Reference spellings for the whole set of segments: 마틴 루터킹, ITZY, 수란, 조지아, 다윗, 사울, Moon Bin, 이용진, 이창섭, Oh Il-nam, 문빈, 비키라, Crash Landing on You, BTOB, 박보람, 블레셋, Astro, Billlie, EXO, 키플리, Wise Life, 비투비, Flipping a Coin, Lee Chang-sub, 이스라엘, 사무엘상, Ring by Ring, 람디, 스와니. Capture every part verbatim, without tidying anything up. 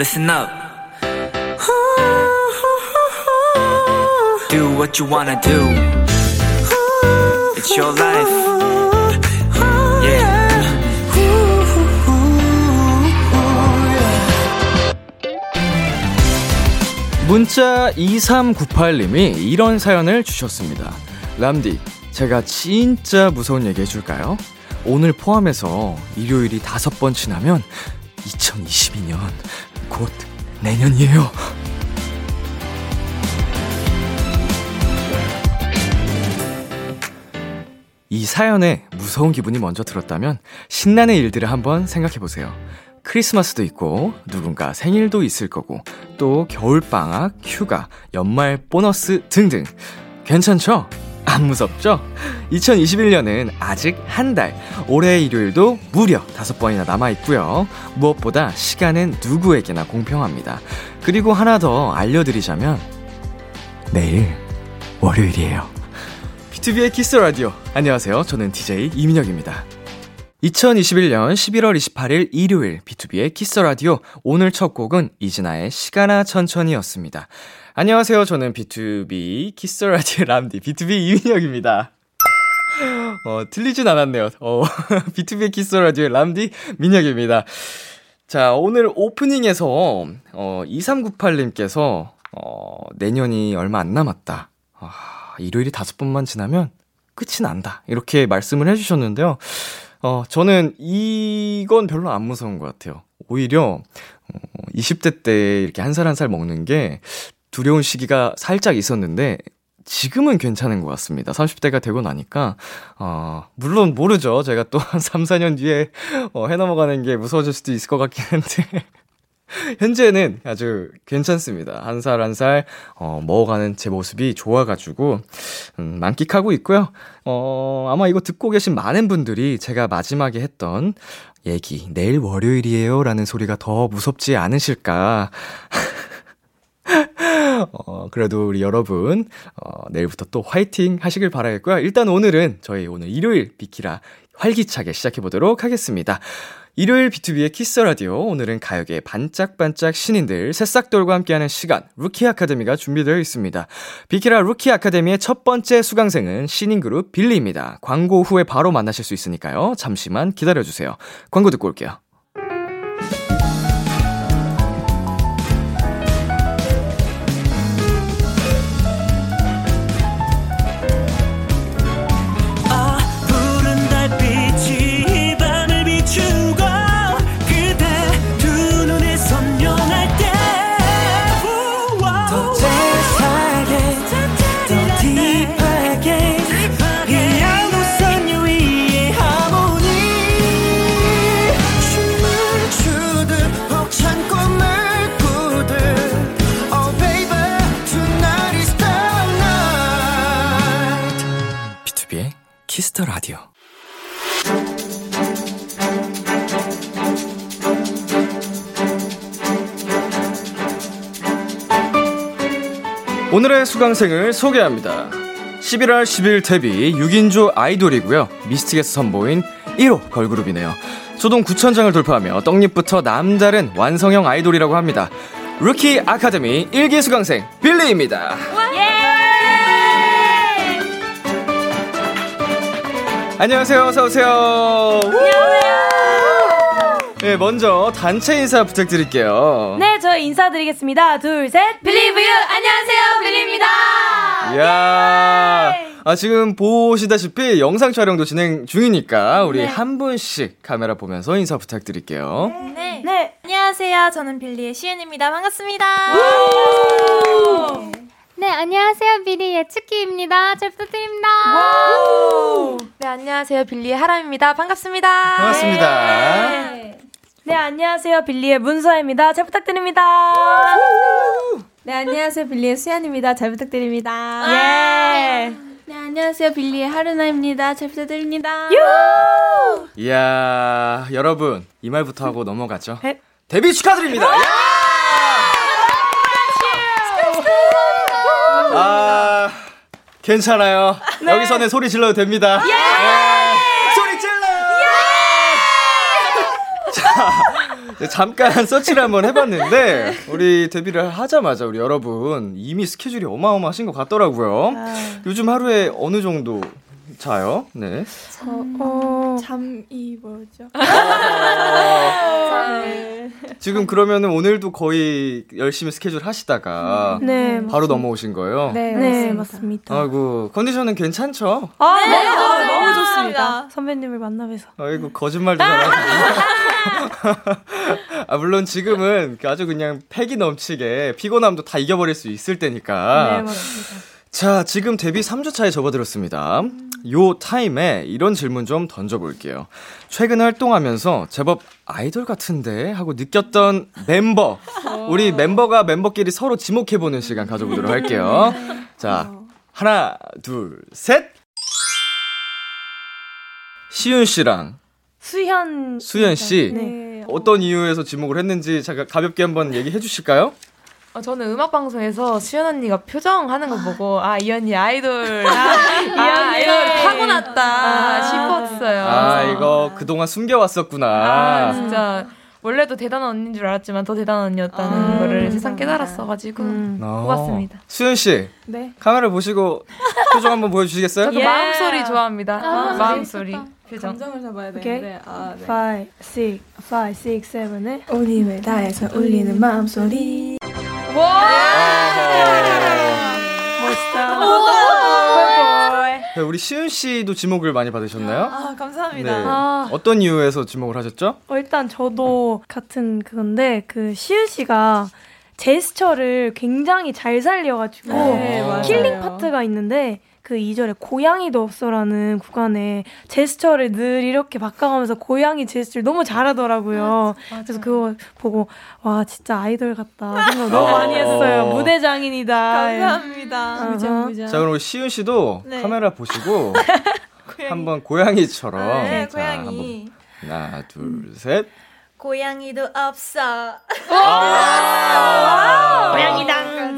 Listen up. Do what you wanna do. It's your life. Yeah. 문자 이삼구팔님이 이런 사연을 주셨습니다. 람디, 제가 진짜 무서운 얘기 해줄까요? 오늘 포함해서 일요일이 다섯 번 지나면 이천이십이년 곧 내년이에요. 이 사연에 무서운 기분이 먼저 들었다면 신나는 일들을 한번 생각해보세요. 크리스마스도 있고 누군가 생일도 있을 거고 또 겨울방학, 휴가, 연말 보너스 등등. 괜찮죠? 안 무섭죠? 이천이십일년은 아직 한 달, 올해의 일요일도 무려 다섯 번이나 남아있고요. 무엇보다 시간은 누구에게나 공평합니다. 그리고 하나 더 알려드리자면 내일 월요일이에요. 비투비의 키스 라디오, 안녕하세요. 저는 디제이 이민혁입니다. 이천이십일년 십일월 이십팔일 일요일 비투비의 키스 라디오, 오늘 첫 곡은 이진아의 시간아 천천히였습니다. 안녕하세요. 저는 비투비 키스 라디오 람디 비투비 이민혁입니다. 어, 틀리진 않았네요. 어, 비투비 키스 라디오 람디 민혁입니다. 자, 오늘 오프닝에서 어, 이삼구팔님께서 어, 내년이 얼마 안 남았다. 아, 일요일이 다섯 번만 지나면 끝이 난다. 이렇게 말씀을 해주셨는데요. 어, 저는 이건 별로 안 무서운 것 같아요. 오히려, 어, 이십대 때 이렇게 한 살 한 살 먹는 게 두려운 시기가 살짝 있었는데, 지금은 괜찮은 것 같습니다. 삼십대가 되고 나니까, 어, 물론 모르죠. 제가 또 한 삼사년 뒤에, 어, 해 넘어가는 게 무서워질 수도 있을 것 같긴 한데, 현재는 아주 괜찮습니다. 한 살 한 살, 어, 먹어가는 제 모습이 좋아가지고, 음, 만끽하고 있고요. 어, 아마 이거 듣고 계신 많은 분들이 제가 마지막에 했던 얘기, 내일 월요일이에요 라는 소리가 더 무섭지 않으실까. 어, 그래도 우리 여러분, 어, 내일부터 또 화이팅 하시길 바라겠고요. 일단 오늘은 저희 오늘 일요일 비키라 활기차게 시작해보도록 하겠습니다. 일요일 비투비의 키스라디오, 오늘은 가요계의 반짝반짝 신인들 새싹돌과 함께하는 시간, 루키 아카데미가 준비되어 있습니다. 비키라 루키 아카데미의 첫 번째 수강생은 신인그룹 빌리입니다. 광고 후에 바로 만나실 수 있으니까요. 잠시만 기다려주세요. 광고 듣고 올게요. 라디오 오늘의 수강생을 소개합니다. 십일월 십일 데뷔 육인조 아이돌이고요. 미스틱에서 선보인 일호 걸그룹이네요. 초동 구천장을 돌파하며 떡잎부터 남다른 완성형 아이돌이라고 합니다. 루키 아카데미 일기 수강생 빌리입니다. 안녕하세요. 어서오세요. 안녕하세요. 네, 먼저 단체 인사 부탁드릴게요. 네, 저희 인사드리겠습니다. 둘, 셋. 빌리브유. 안녕하세요. 빌리입니다. 이야. 예. 아, 지금 보시다시피 영상 촬영도 진행 중이니까 우리 네. 한 분씩 카메라 보면서 인사 부탁드릴게요. 네. 네. 네. 안녕하세요. 저는 빌리의 시은입니다. 반갑습니다. 오! 네, 안녕하세요. 빌리의 츠키입니다. 잘 부탁드립니다. 와우. 네, 안녕하세요. 빌리의 하람입니다. 반갑습니다. 반갑습니다. 네, 네, 안녕하세요. 빌리의 문서입니다. 잘 부탁드립니다. 와우. 네, 안녕하세요. 빌리의 수연입니다. 잘 부탁드립니다. 예. 네, 안녕하세요. 빌리의 하루나입니다. 잘 부탁드립니다. 유! 이야, 여러분, 이 말부터 하고 넘어가죠. 네. 데뷔 축하드립니다. 아, 괜찮아요. 네. 여기서는 소리 질러도 됩니다. 예! 예! 소리 질러! 예! 자, 잠깐 서치를 한번 해봤는데 우리 데뷔를 하자마자 우리 여러분 이미 스케줄이 어마어마하신 것 같더라고요. 아. 요즘 하루에 어느 정도 자요? 네. 저, 어... 잠이 뭐죠? 아~ 네. 지금 그러면 오늘도 거의 열심히 스케줄 하시다가 네, 바로 맞습니다. 넘어오신 거예요? 네, 네, 맞습니다. 아이고, 컨디션은 괜찮죠? 아, 네, 네, 아, 너무 좋습니다. 선배님을 만나뵈서. 아이고, 거짓말도 잘하시네요. 아, 물론 지금은 아주 그냥 패기 넘치게 피곤함도 다 이겨버릴 수 있을 때니까. 네, 맞습니다. 자, 지금 데뷔 삼 주 차에 접어들었습니다. 요 타임에 이런 질문 좀 던져볼게요. 최근 활동하면서 제법 아이돌 같은데 하고 느꼈던 멤버. 우리 멤버가 멤버끼리 서로 지목해보는 시간 가져보도록 할게요. 자, 하나, 둘, 셋. 시윤 씨랑 수현, 수현 씨. 네. 어떤 이유에서 지목을 했는지 잠깐 가볍게 한번 얘기해 주실까요? 어, 저는 음악방송에서 수연 언니가 표정하는 거 보고, 아, 이 언니 아이돌, 아, 이 아, 아이돌 타고났다 아, 싶었어요. 아, 이거 그동안 숨겨왔었구나. 아, 진짜. 원래도 대단한 언니인 줄 알았지만 더 대단한 언니였다는 아, 거를 세상 깨달았어가지고 음. 고맙습니다. 수연씨, 네. 카메라 보시고 표정 한번 보여주시겠어요? 저도 예. 마음소리 좋아합니다. 아, 마음소리. 아, 표정. 감정을 잡아야 되는데. 오, 육, 오, 육, 칠에 올림을 다해서 울리는 마음소리. 와! 멋있다. 우리 시윤 씨도 지목을 많이 받으셨나요? 아, 감사합니다. 네. 아. 어떤 이유에서 지목을 하셨죠? 어, 일단 저도 같은 그건데 그 시윤 씨가 제스처를 굉장히 잘 살려가지고 네, 킬링 파트가 있는데 그 이 절에 고양이도 없어라는 구간에 제스처를 늘 이렇게 바꿔가면서 고양이 제스처를 너무 잘하더라고요. 맞아, 그래서 그거 보고 와 진짜 아이돌 같다 생각 너무 많이 했어요. 무대 장인이다. 감사합니다. 무장, 무장. 자 그럼 우리 시윤 씨도 네. 카메라 보시고 고양이. 한번 고양이처럼 네, 자, 고양이. 한번. 하나 둘 셋. 고양이도 없어. 아~ 고양이당.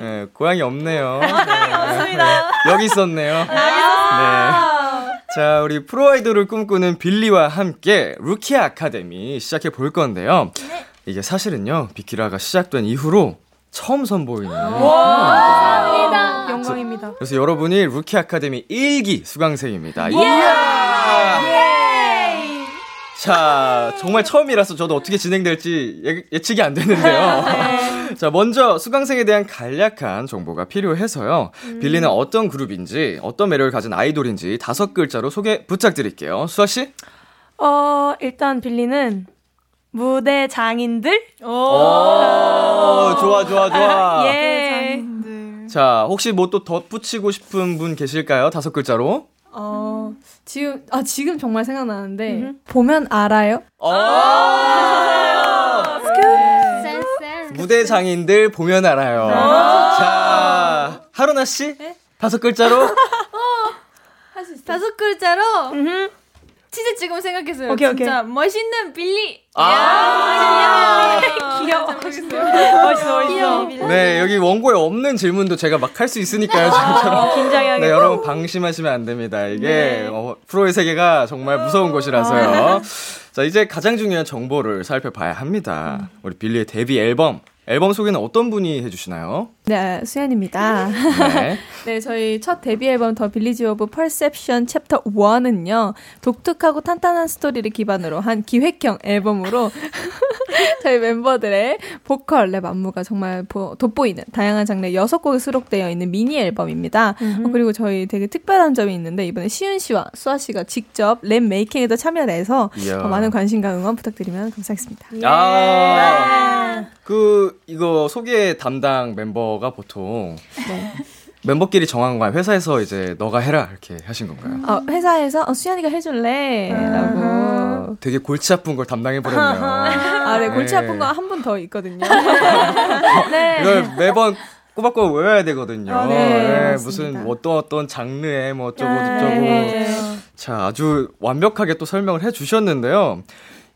네, 고양이 없네요. 고양이 네. 없습니다. 여기 있었네요. 아~ 네. 자, 우리 프로 아이돌을 꿈꾸는 빌리와 함께 루키 아카데미 시작해 볼 건데요. 네. 이게 사실은요, 비키라가 시작된 이후로 처음 선보이는. 감사합니다. 영광입니다. 그래서 여러분이 루키 아카데미 일 기 수강생입니다. 예! 예! 자, 정말 처음이라서 저도 어떻게 진행될지 예, 예측이 안 되는데요. 네. 자, 먼저 수강생에 대한 간략한 정보가 필요해서요. 음. 빌리는 어떤 그룹인지, 어떤 매력을 가진 아이돌인지 다섯 글자로 소개 부탁드릴게요. 수아 씨? 어, 일단 빌리는 무대 장인들? 오, 오~ 좋아, 좋아, 좋아. 예. 장인들. 자, 혹시 뭐 또 덧붙이고 싶은 분 계실까요? 다섯 글자로? 어 지금 아 지금 정말 생각나는데 음흠. 보면 알아요. 아~ 네. 무대 장인들 보면 알아요. 아~ 자 하루나 씨 네? 다섯 글자로 어, 할 수 있어. 다섯 글자로 음흠. 진짜 지금 생각했어요. 오케이, 진짜 오케이. 멋있는 빌리. 아~ 귀여워. 멋있어, 멋있어. 귀여워. 네, 여기 원고에 없는 질문도 제가 막 할 수 있으니까요. 아~ 긴장해야겠다. 네, 여러분 방심하시면 안 됩니다. 이게 네. 어, 프로의 세계가 정말 무서운 곳이라서요. 자, 이제 가장 중요한 정보를 살펴봐야 합니다. 음. 우리 빌리의 데뷔 앨범. 앨범 소개는 어떤 분이 해주시나요? 네, 수연입니다. 네. 네, 저희 첫 데뷔 앨범 더 빌리지 오브 퍼셉션 챕터 일은요. 독특하고 탄탄한 스토리를 기반으로 한 기획형 앨범으로 저희 멤버들의 보컬, 랩, 안무가 정말 보, 돋보이는 다양한 장르의 여섯 곡이 수록되어 있는 미니 앨범입니다. 어, 그리고 저희 되게 특별한 점이 있는데 이번에 시윤 씨와 수아 씨가 직접 랩 메이킹에도 참여를 해서 더 많은 관심과 응원 부탁드리면 감사하겠습니다. 아~ 그 이거 소개 담당 멤버가 보통 네. 멤버끼리 정한 거야. 회사에서 이제 너가 해라 이렇게 하신 건가요? 어, 회사에서 어, 수연이가 해줄래 아~ 라고 되게 골치 아픈 걸 담당해버렸네요. 아, 네, 골치 아픈 거 한 분 더 있거든요. 네. 이걸 매번 꼬박꼬박 외워야 되거든요. 아, 네, 네, 무슨 어떤 어떤 장르의 뭐 어쩌고 저쩌고 네. 자, 아주 완벽하게 또 설명을 해주셨는데요.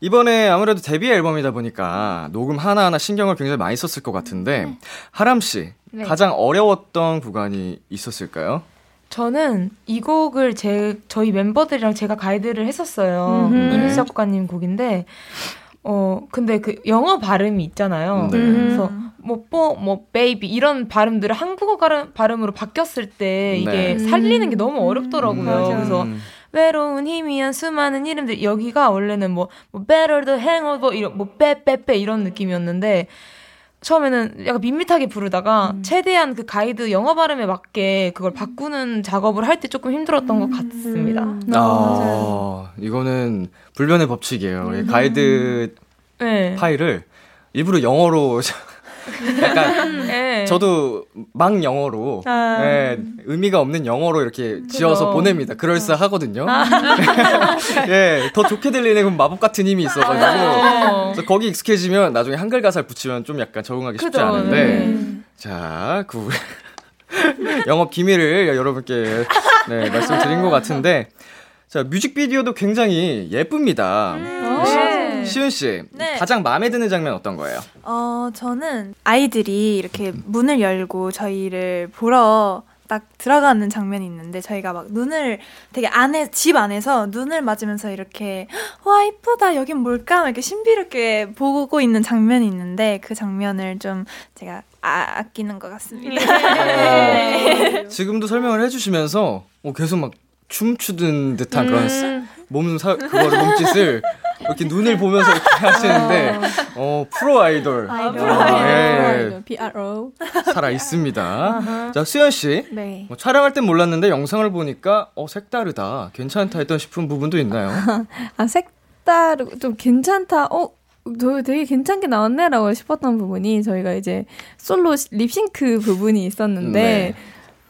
이번에 아무래도 데뷔 앨범이다 보니까 녹음 하나하나 신경을 굉장히 많이 썼을 것 같은데 네. 하람 씨 네. 가장 어려웠던 구간이 있었을까요? 저는 이 곡을 제 저희 멤버들이랑 제가 가이드를 했었어요. 임시작가님 곡인데 어 근데 그 영어 발음이 있잖아요. 네. 그래서 뭐 뽀, 뭐 베이비 이런 발음들을 한국어 발음, 발음으로 바뀌었을 때 이게 네. 살리는 게 너무 어렵더라고요. 음, 그래서 외로운 희미한 수많은 이름들 여기가 원래는 뭐, 뭐 better the hangover 이런 뭐 빼빼빼 이런 느낌이었는데 처음에는 약간 밋밋하게 부르다가 음. 최대한 그 가이드 영어 발음에 맞게 그걸 바꾸는 작업을 할 때 조금 힘들었던 것 같습니다. 음. 아, 이거는 불변의 법칙이에요. 음. 가이드 네. 파일을 일부러 영어로 약간 네. 저도 막 영어로 아. 네, 의미가 없는 영어로 이렇게 지어서 그거. 보냅니다. 그럴싸하거든요. 아. 네, 더 좋게 들리는 건 마법 같은 힘이 있어가지고 아. 그래서 거기 익숙해지면 나중에 한글 가사를 붙이면 좀 약간 적응하기 쉽지 그죠. 않은데 네. 자, 그 영업 기밀을 여러분께 네, 말씀드린 것 같은데 자 뮤직비디오도 굉장히 예쁩니다. 음. 네. 시은 씨, 네. 가장 마음에 드는 장면 어떤 거예요? 어, 저는 아이들이 이렇게 문을 열고 저희를 보러 딱 들어가는 장면이 있는데 저희가 막 눈을 되게 안에 집 안에서 눈을 맞으면서 이렇게 와 이쁘다 여긴 뭘까 이렇게 신비롭게 보고 있는 장면이 있는데 그 장면을 좀 제가 아, 아끼는 것 같습니다. 네. 지금도 설명을 해주시면서 어, 계속 막 춤추던 듯한 음. 그런 몸 사, 그걸 몸짓을 이렇게 눈을 보면서 이렇게 하시는데, 어, 프로 아이돌. 아, 프로 아이돌. 피아르오. 살아있습니다. 자, 수연씨. 네. 뭐, 촬영할 땐 몰랐는데 영상을 보니까, 어, 색다르다. 괜찮다 했던 싶은 부분도 있나요? 아, 색다르고, 좀 괜찮다. 어, 저 되게 괜찮게 나왔네? 라고 싶었던 부분이 저희가 이제 솔로 립싱크 부분이 있었는데, 네.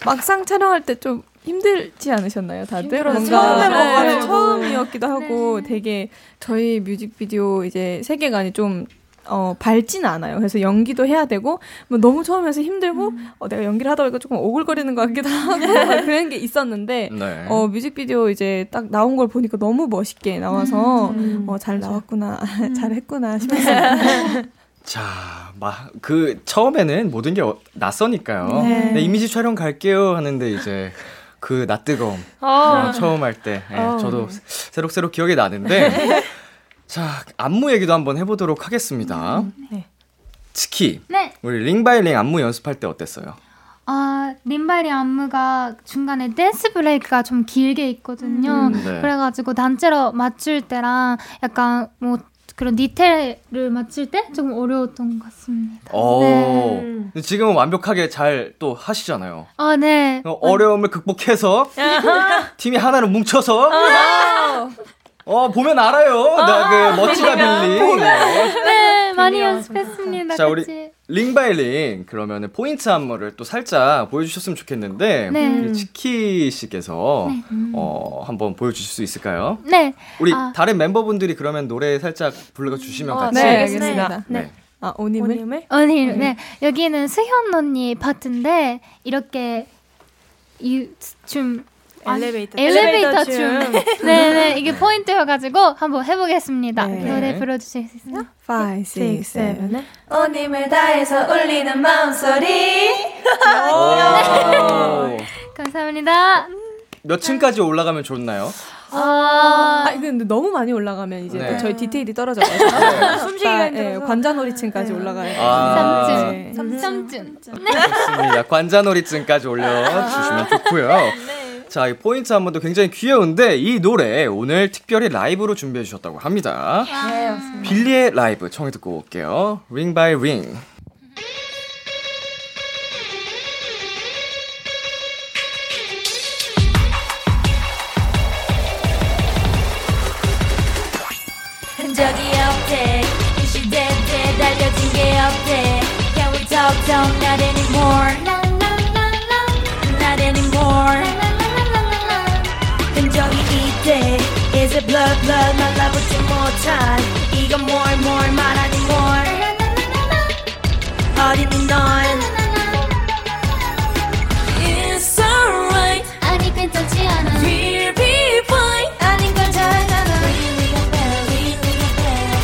막상 촬영할 때 좀, 힘들지 않으셨나요, 다들? 뭔가 네. 처음이었기도 하고 네. 되게 저희 뮤직비디오 이제 세계관이 좀 어, 밝진 않아요. 그래서 연기도 해야 되고 뭐 너무 처음에서 힘들고 음. 어, 내가 연기를 하다 보니까 조금 오글거리는 것 같기도 하고 그런 게 있었는데 네. 어, 뮤직비디오 이제 딱 나온 걸 보니까 너무 멋있게 나와서 음. 어, 잘 나왔구나, 음. 잘했구나 싶었어요. 자, 막 그 처음에는 모든 게 어, 낯서니까요. 네. 네, 이미지 촬영 갈게요 하는데 이제 그 낯뜨거움 어. 어, 처음 할 때 예, 저도 새록새록 기억이 나는데 자 안무 얘기도 한번 해보도록 하겠습니다. 음, 네. 치키 네. 우리 링바이링 안무 연습할 때 어땠어요? 아, 링바이링 안무가 중간에 댄스 브레이크가 좀 길게 있거든요. 음, 네. 그래가지고 단체로 맞출 때랑 약간 뭐 그런 디테일을 맞출 때 조금 어려웠던 것 같습니다. 오, 네. 지금은 완벽하게 잘 또 하시잖아요. 아, 네. 어려움을 극복해서 팀이 하나로 뭉쳐서 어 보면 알아요. 나 그 멋지다 빌리. 네, 많이 연습했습니다. 자, 우리 링 바이 링 그러면 포인트 안무를 또 살짝 보여주셨으면 좋겠는데 네. 치키 씨께서 네. 어, 한번 보여주실 수 있을까요? 네. 우리 아. 다른 멤버분들이 그러면 노래 살짝 불러주시면 어, 같이. 네, 알겠습니다. 네. 네. 아, 오님을? 오님을? 오님. 네. 여기는 수현 언니 파트인데 이렇게 이 춤. 엘리베이터, 엘리베이터 춤. 춤. 네네, 이게 포인트여가지고 한번 해보겠습니다. 네. 노래 불러주실 수 있어요? 오, 육, 칠, 네. 온 힘을 다해서 울리는 마음소리. 감사합니다. 몇 층까지 올라가면 좋나요? 아, 아 근데 너무 많이 올라가면 이제 네. 저희 디테일이 떨어져가지고 네. 숨쉬기가 힘들어서 네. 관자놀이층까지 네. 올라가요. 아~ 삼 층, 삼 층. 네. 좋습니다. 관자놀이층까지 올려주시면 아~ 좋고요. 네. 자, 이 포인트 안무도 굉장히 귀여운데 이 노래 오늘 특별히 라이브로 준비해 주셨다고 합니다. 네, 맞습니다. 빌리의 라이브 청해 듣고 올게요. Ring by Ring. 흔적이 없대 이 시대에 달려진 게 없대 Can we talk talk not anymore no, no, no, no. Not anymore Is it blood, blood, my love with you more time 이건 more, more, 말하니 more 어딨니 넌 It's alright 아니 괜찮지 않아 We'll be fine 아닌 걸 잘 알아 Ring a bell, ring a bell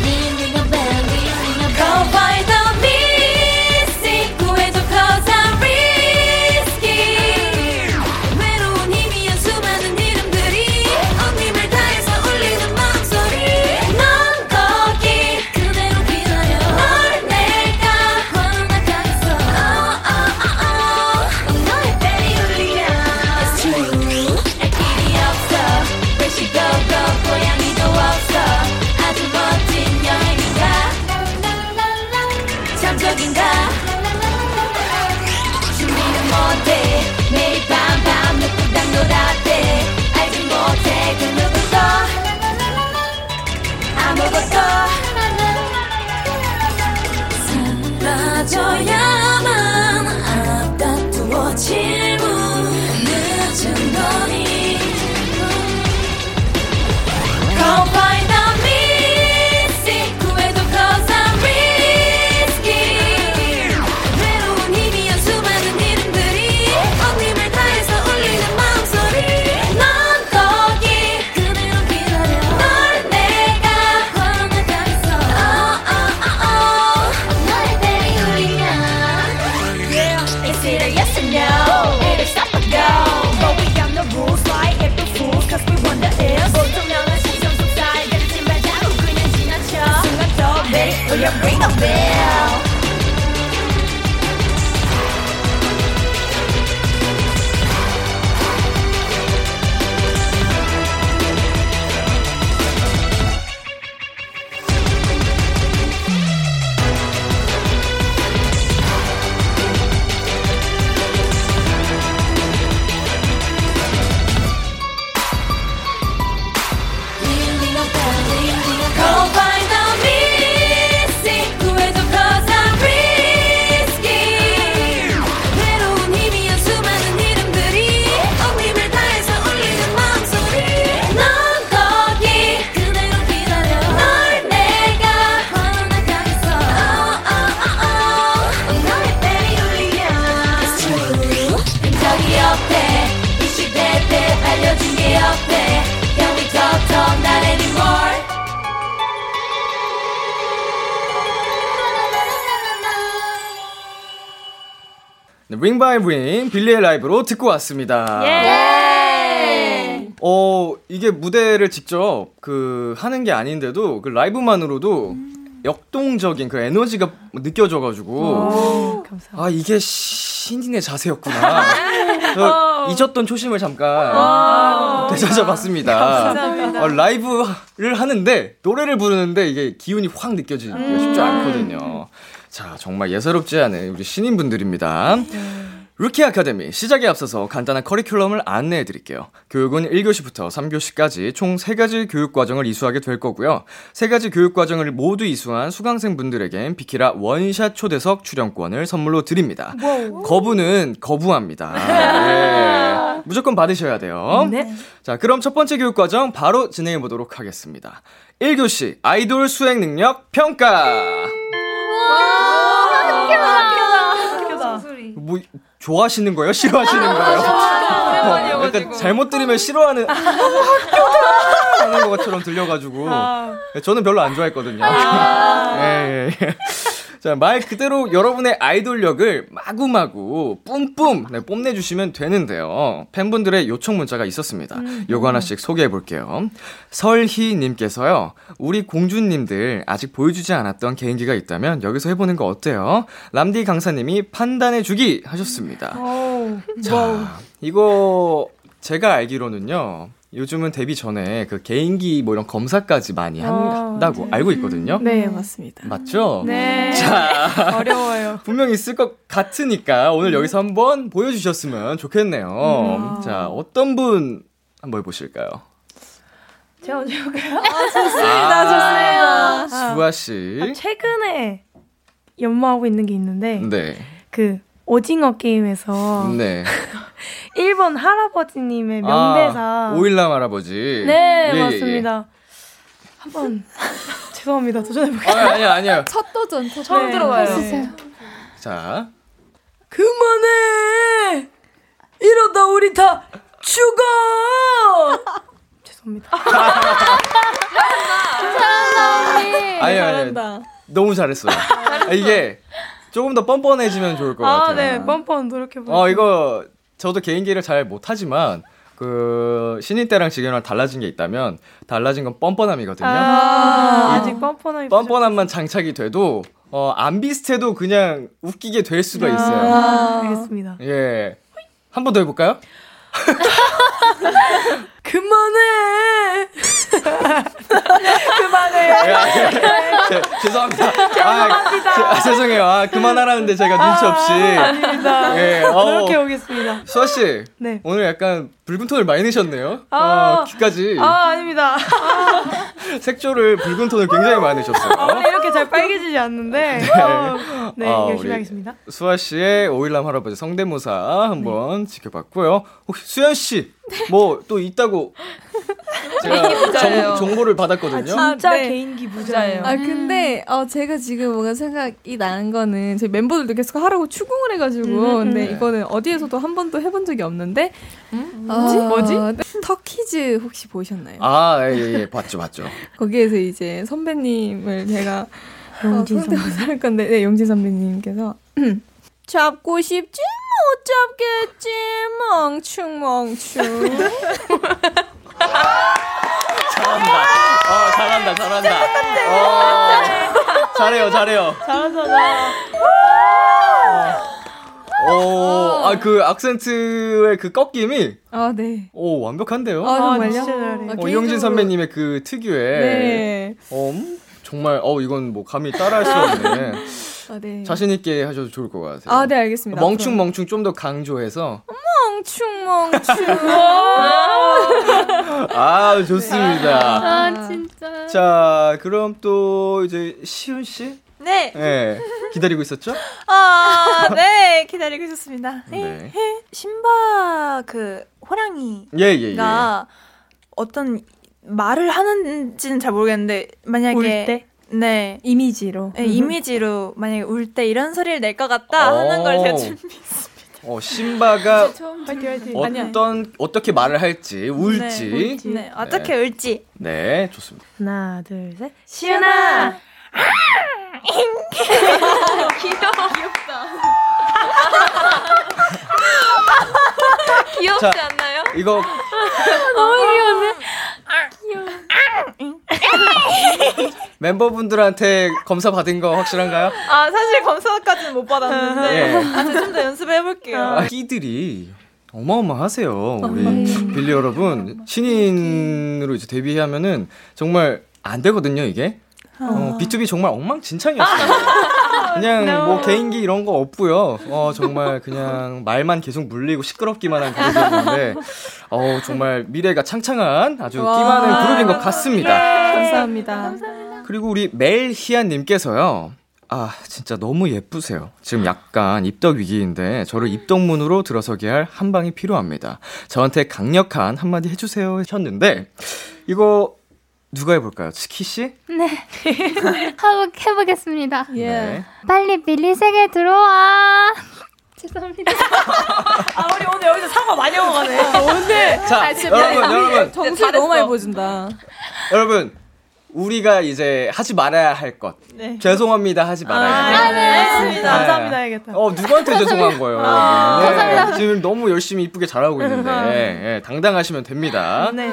Ring a bell, ring a bell Go by the mystic 구해줘 cause I'm Ring by Ring 빌리의 라이브로 듣고 왔습니다. 예. 어 이게 무대를 직접 그 하는 게 아닌데도 그 라이브만으로도 음. 역동적인 그 에너지가 느껴져가지고 오, 감사합니다. 아 이게 신인의 자세였구나. 저 잊었던 초심을 잠깐 되찾아봤습니다. 감사합니다. 어, 라이브를 하는데 노래를 부르는데 이게 기운이 확 느껴지기가 음. 쉽지 않거든요. 자, 정말 예사롭지 않은 우리 신인분들입니다. 루키 아카데미 시작에 앞서서 간단한 커리큘럼을 안내해 드릴게요. 교육은 일 교시부터 삼 교시까지 총 세 가지 교육과정을 이수하게 될 거고요. 세 가지 교육과정을 모두 이수한 수강생분들에겐 비키라 원샷 초대석 출연권을 선물로 드립니다. 뭐? 거부는 거부합니다. 네. 무조건 받으셔야 돼요. 네. 자, 그럼 첫 번째 교육과정 바로 진행해 보도록 하겠습니다. 일 교시 아이돌 수행 능력 평가. 뭐 좋아하시는 거예요? 싫어하시는 거예요? 어, 그러니까 잘못 들으면 싫어하는 하는 것처럼 들려가지고 아. 저는 별로 안 좋아했거든요. 아. 예, 예. 자, 말 그대로 여러분의 아이돌력을 마구마구 뿜뿜 네, 뽐내주시면 되는데요. 팬분들의 요청 문자가 있었습니다. 음. 요거 하나씩 소개해볼게요. 설희님께서요. 우리 공주님들 아직 보여주지 않았던 개인기가 있다면 여기서 해보는 거 어때요? 람디 강사님이 판단해주기 하셨습니다. 음. 자, 이거 제가 알기로는요. 요즘은 데뷔 전에 그 개인기 뭐 이런 검사까지 많이 한다고 아, 네. 알고 있거든요. 네, 맞습니다. 맞죠? 네. 자, 어려워요. 분명 있을 것 같으니까 오늘 여기서 한번 보여주셨으면 좋겠네요. 음. 자, 어떤 분 한번 해보실까요? 제가 먼저 해볼까요? 아, 좋습니다. 아, 좋습니다. 수아씨. 아, 최근에 연마하고 있는 게 있는데, 네. 그, 오징어 게임에서 네. 일본 할아버지님의 명대사 아, 오일남 할아버지 네 예, 맞습니다. 예, 예. 한번 죄송합니다 도전해볼게요. 아, 아니요 아니요 첫 도전 저 처음 네, 들어봐요. 자 그만해 이러다 우리 다 죽어. 죄송합니다. 잘한다 언니. 아니요 아니요 너무 잘했어요. 잘했어. 이게 조금 더 뻔뻔해지면 좋을 것 아, 같아요. 네, 뻔뻔 노력해보세요. 어, 이거 저도 개인기를 잘 못하지만 그 신인 때랑 지금이랑 달라진 게 있다면 달라진 건 뻔뻔함이거든요. 아, 아직 뻔뻔함이 뻔뻔함만 장착이 돼도 어, 안 비슷해도 그냥 웃기게 될 수가 있어요. 아, 알겠습니다. 예, 한 번 더 해볼까요? 그만해. 그만해. 야, 야, 제, 죄송합니다. 죄송합니다. 아, 제, 죄송해요. 아, 그만하라는데 제가 눈치 없이. 아, 아닙니다. 예, 그렇게 어, 오겠습니다. 수아 씨, 네. 오늘 약간 붉은 톤을 많이 내셨네요. 아, 어, 귀까지. 아, 아닙니다. 아. 색조를 붉은 톤을 굉장히 많이 내셨어요. 아, 이렇게 잘 빨개지지 않는데. 네, 어, 네 아, 열심히 하겠습니다. 수아 씨의 오일남 할아버지 성대모사 한번 네. 지켜봤고요. 혹시 수연 씨, 네. 뭐 또 있다고? 제가 정, 정보를 받았거든요. 아, 진짜 네. 개인기 부자예요. 아 근데 어, 제가 지금 뭔가 생각이 나는 거는 저희 멤버들도 계속 하라고 추궁을 해가지고 음, 근데 네. 이거는 어디에서도 한 번도 해본 적이 없는데 음? 뭐지? 아, 뭐지? 터키즈 혹시 보셨나요? 아 예예 예, 봤죠 봤죠. 거기에서 이제 선배님을 제가 용진 어, 선배님 할 건데 네 용진 선배님께서 잡고 싶지 못 잡겠지 멍충 멍충. 잘한다. 어, 잘한다, 잘한다. 어, 잘해요, 잘해요. 잘하잖아. 어, 아, 그 악센트의 그 꺾임이. 아, 네. 오, 완벽한데요? 아, 정말요? 진짜 잘해요. 어, 이용진 선배님의 그 특유의. 네. 어, 정말, 어, 이건 뭐 감히 따라할 수 없네. 아, 네. 자신있게 하셔도 좋을 것 같아요. 아, 네, 알겠습니다. 멍충멍충 좀 더 강조해서. 멍충멍충. 아, 좋습니다. 아, 진짜. 자, 그럼 또 이제 시훈 씨? 네. 네. 기다리고 있었죠? 아, 네. 기다리고 있었습니다. 네. 신바 그 호랑이가 예, 예, 예. 어떤 말을 하는지는 잘 모르겠는데 만약에 올 때? 네 이미지로 네, 이미지로 만약에 울 때 이런 소리를 낼 것 같다 하는 걸 제가 준비했습니다. 어, 신바가 어떤 어떻게 말을 할지 울지, 네, 울지. 네, 네. 어떻게 울지 네 좋습니다. 하나 둘 셋 시윤아 귀여워 귀엽다. 귀엽지 자, 않나요? 이거 너무 귀여운데? 멤버분들한테 검사 받은 거 확실한가요? 아 사실 검사까지는 못 받았는데 네. 아, 좀 더 연습해볼게요. 끼들이 어마어마하세요. 우리 빌리 여러분 신인으로 이제 데뷔하면은 정말 안 되거든요 이게. 어, 비투비 정말 엉망진창이었어요. 그냥 no. 뭐 개인기 이런 거 없고요. 어, 정말 그냥 말만 계속 물리고 시끄럽기만 한 그룹이었는데 어, 정말 미래가 창창한 아주 와. 끼 많은 그룹인 것 같습니다. 네. 감사합니다. 감사합니다. 그리고 우리 멜희안님께서요. 아 진짜 너무 예쁘세요. 지금 약간 입덕 위기인데 저를 입덕문으로 들어서게 할 한 방이 필요합니다. 저한테 강력한 한마디 해주세요 하셨는데 이거 누가 해볼까요? 치키씨? 네. 하고 해보겠습니다. 예. 네. 빨리 빌리 세계 들어와. 죄송합니다. 아, 우리 오늘 여기서 사과 많이 먹어가네. 오늘. 자, 아, 여러분, 야, 여러분. 정수를 너무 많이 보여준다. 여러분, 우리가 이제 하지 말아야 할 것. 네. 죄송합니다. 하지 말아야 할 것. 아, 네. 맞습니다. 네. 감사합니다. 해야겠다. 어, 누구한테 죄송한 거예요? 아, 네. 감사합니다. 지금 너무 열심히 이쁘게 잘하고 있는데. 네. 당당하시면 됩니다. 네.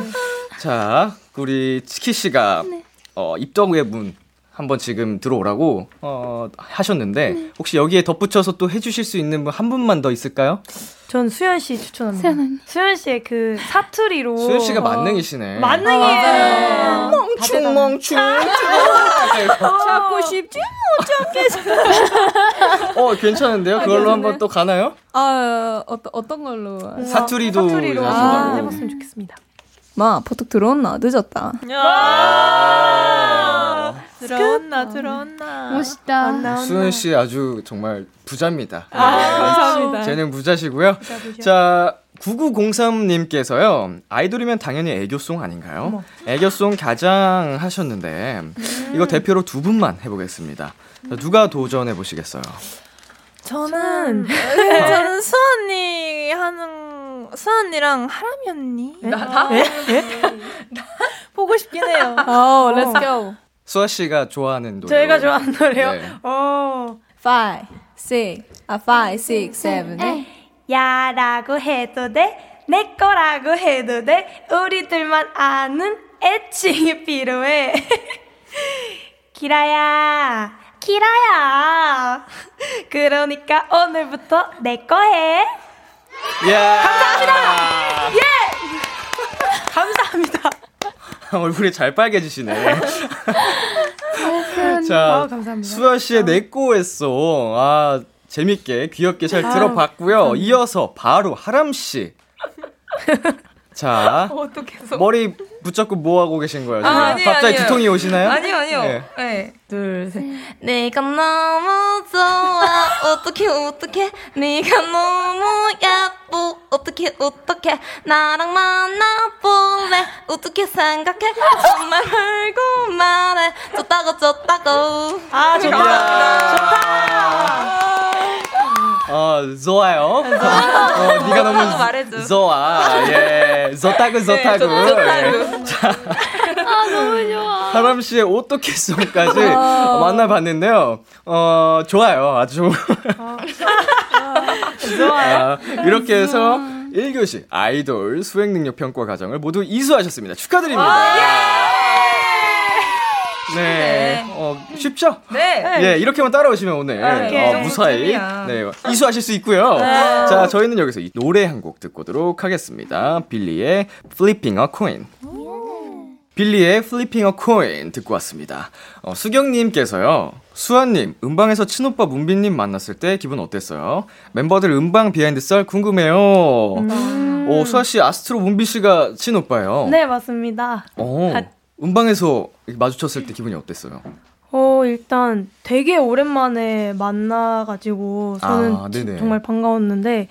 자. 우리 치키 씨가 네. 어, 입덕의 문 한번 지금 들어오라고 어, 하셨는데 네. 혹시 여기에 덧붙여서 또 해주실 수 있는 분 한 분만 더 있을까요? 전 수연 씨 추천합니다. 수연 언니. 수연 씨의 그 사투리로. 수연 씨가 만능이시네. 어. 만능이에요. 멍충 멍충. 잡고 싶지 못잡겠어. 어 괜찮은데요? 그걸로 한번 또 가나요? 아 어, 어떤 걸로? 사투리도 사투리로 아, 해봤으면 좋겠습니다. 마, 보톡 들어왔나? 늦었다. 아~ 들어왔나, 들어왔나. 멋있다. 어, 수은씨 아주 정말 부자입니다. 아, 네. 감사합니다. 재능 부자시고요. 부자. 자, 구구공삼님께서요. 아이돌이면 당연히 애교송 아닌가요? 어머. 애교송 가장 하셨는데 음. 이거 대표로 두 분만 해보겠습니다. 자, 누가 도전해보시겠어요? 저는 저는 수언니 하는 수언니랑 하람이 언니 나? 나? 에? 에? 보고 싶긴 해요. 오, let's go. 수아씨가 좋아하는 노래 제가 좋아하는 노래요? 네. 오. 오, 육, 아, 오, 육, 칠, 팔 야라고 해도 돼? 내 거라고 해도 돼? 우리들만 아는 애칭이 필요해. 기라야 기라야 그러니까 오늘부터 내 거 해. Yeah. 감사합니다. 예. Yeah. 감사합니다. 얼굴이 잘 빨개지시네. 자, 아, 감사합니다. 수아 씨의 내꼬 했어. 아, 재밌게 귀엽게 잘 아, 들어봤고요. 감사합니다. 이어서 바로 하람 씨. 자, 머리 붙잡고 뭐 하고 계신 거예요? 아, 아니, 갑자기 아니에요. 두통이 오시나요? 아니요, 아니요. 네. 네. 둘, 셋. 내가 너무 좋아. 어떡해, 어떡해. 네가 너무 예뻐. 어떡해, 어떡해. 나랑 만나볼래. 어떻게 생각해. 정말 흘고 말해. 좋다고, 좋다고. 아, 좋다. 좋다. 어, 좋아요. 어, 네가 너무 말해줘. 좋아. 예. 좋다고 좋다고. 예. 자. 아, 너무 좋아. 하람 씨의 어떻게 송까지 어. 만나봤는데요. 어, 좋아요. 아주. 아, 좋아요. 아, 이렇게 해서 일 교시 아이돌 수행 능력 평가 과정을 모두 이수하셨습니다. 축하드립니다. 아, 예. 네. 네. 어, 쉽죠? 네. 예, 이렇게만 따라오시면 오늘 어, 무사히 네, 이수하실 수 있고요. 네. 자, 저희는 여기서 이 노래 한 곡 듣고 오도록 하겠습니다. 빌리의 Flipping a Coin. 빌리의 Flipping a Coin 듣고 왔습니다. 어, 수경님께서요. 수아님, 음방에서 친오빠 문빈님 만났을 때 기분 어땠어요? 멤버들 음방 비하인드 썰 궁금해요. 음. 오, 수아씨, 아스트로 문빈씨가 친오빠예요. 네, 맞습니다. 오, 음방에서 마주쳤을 때 기분이 어땠어요? 어, 일단 되게 오랜만에 만나가지고 저는 아, 정말 반가웠는데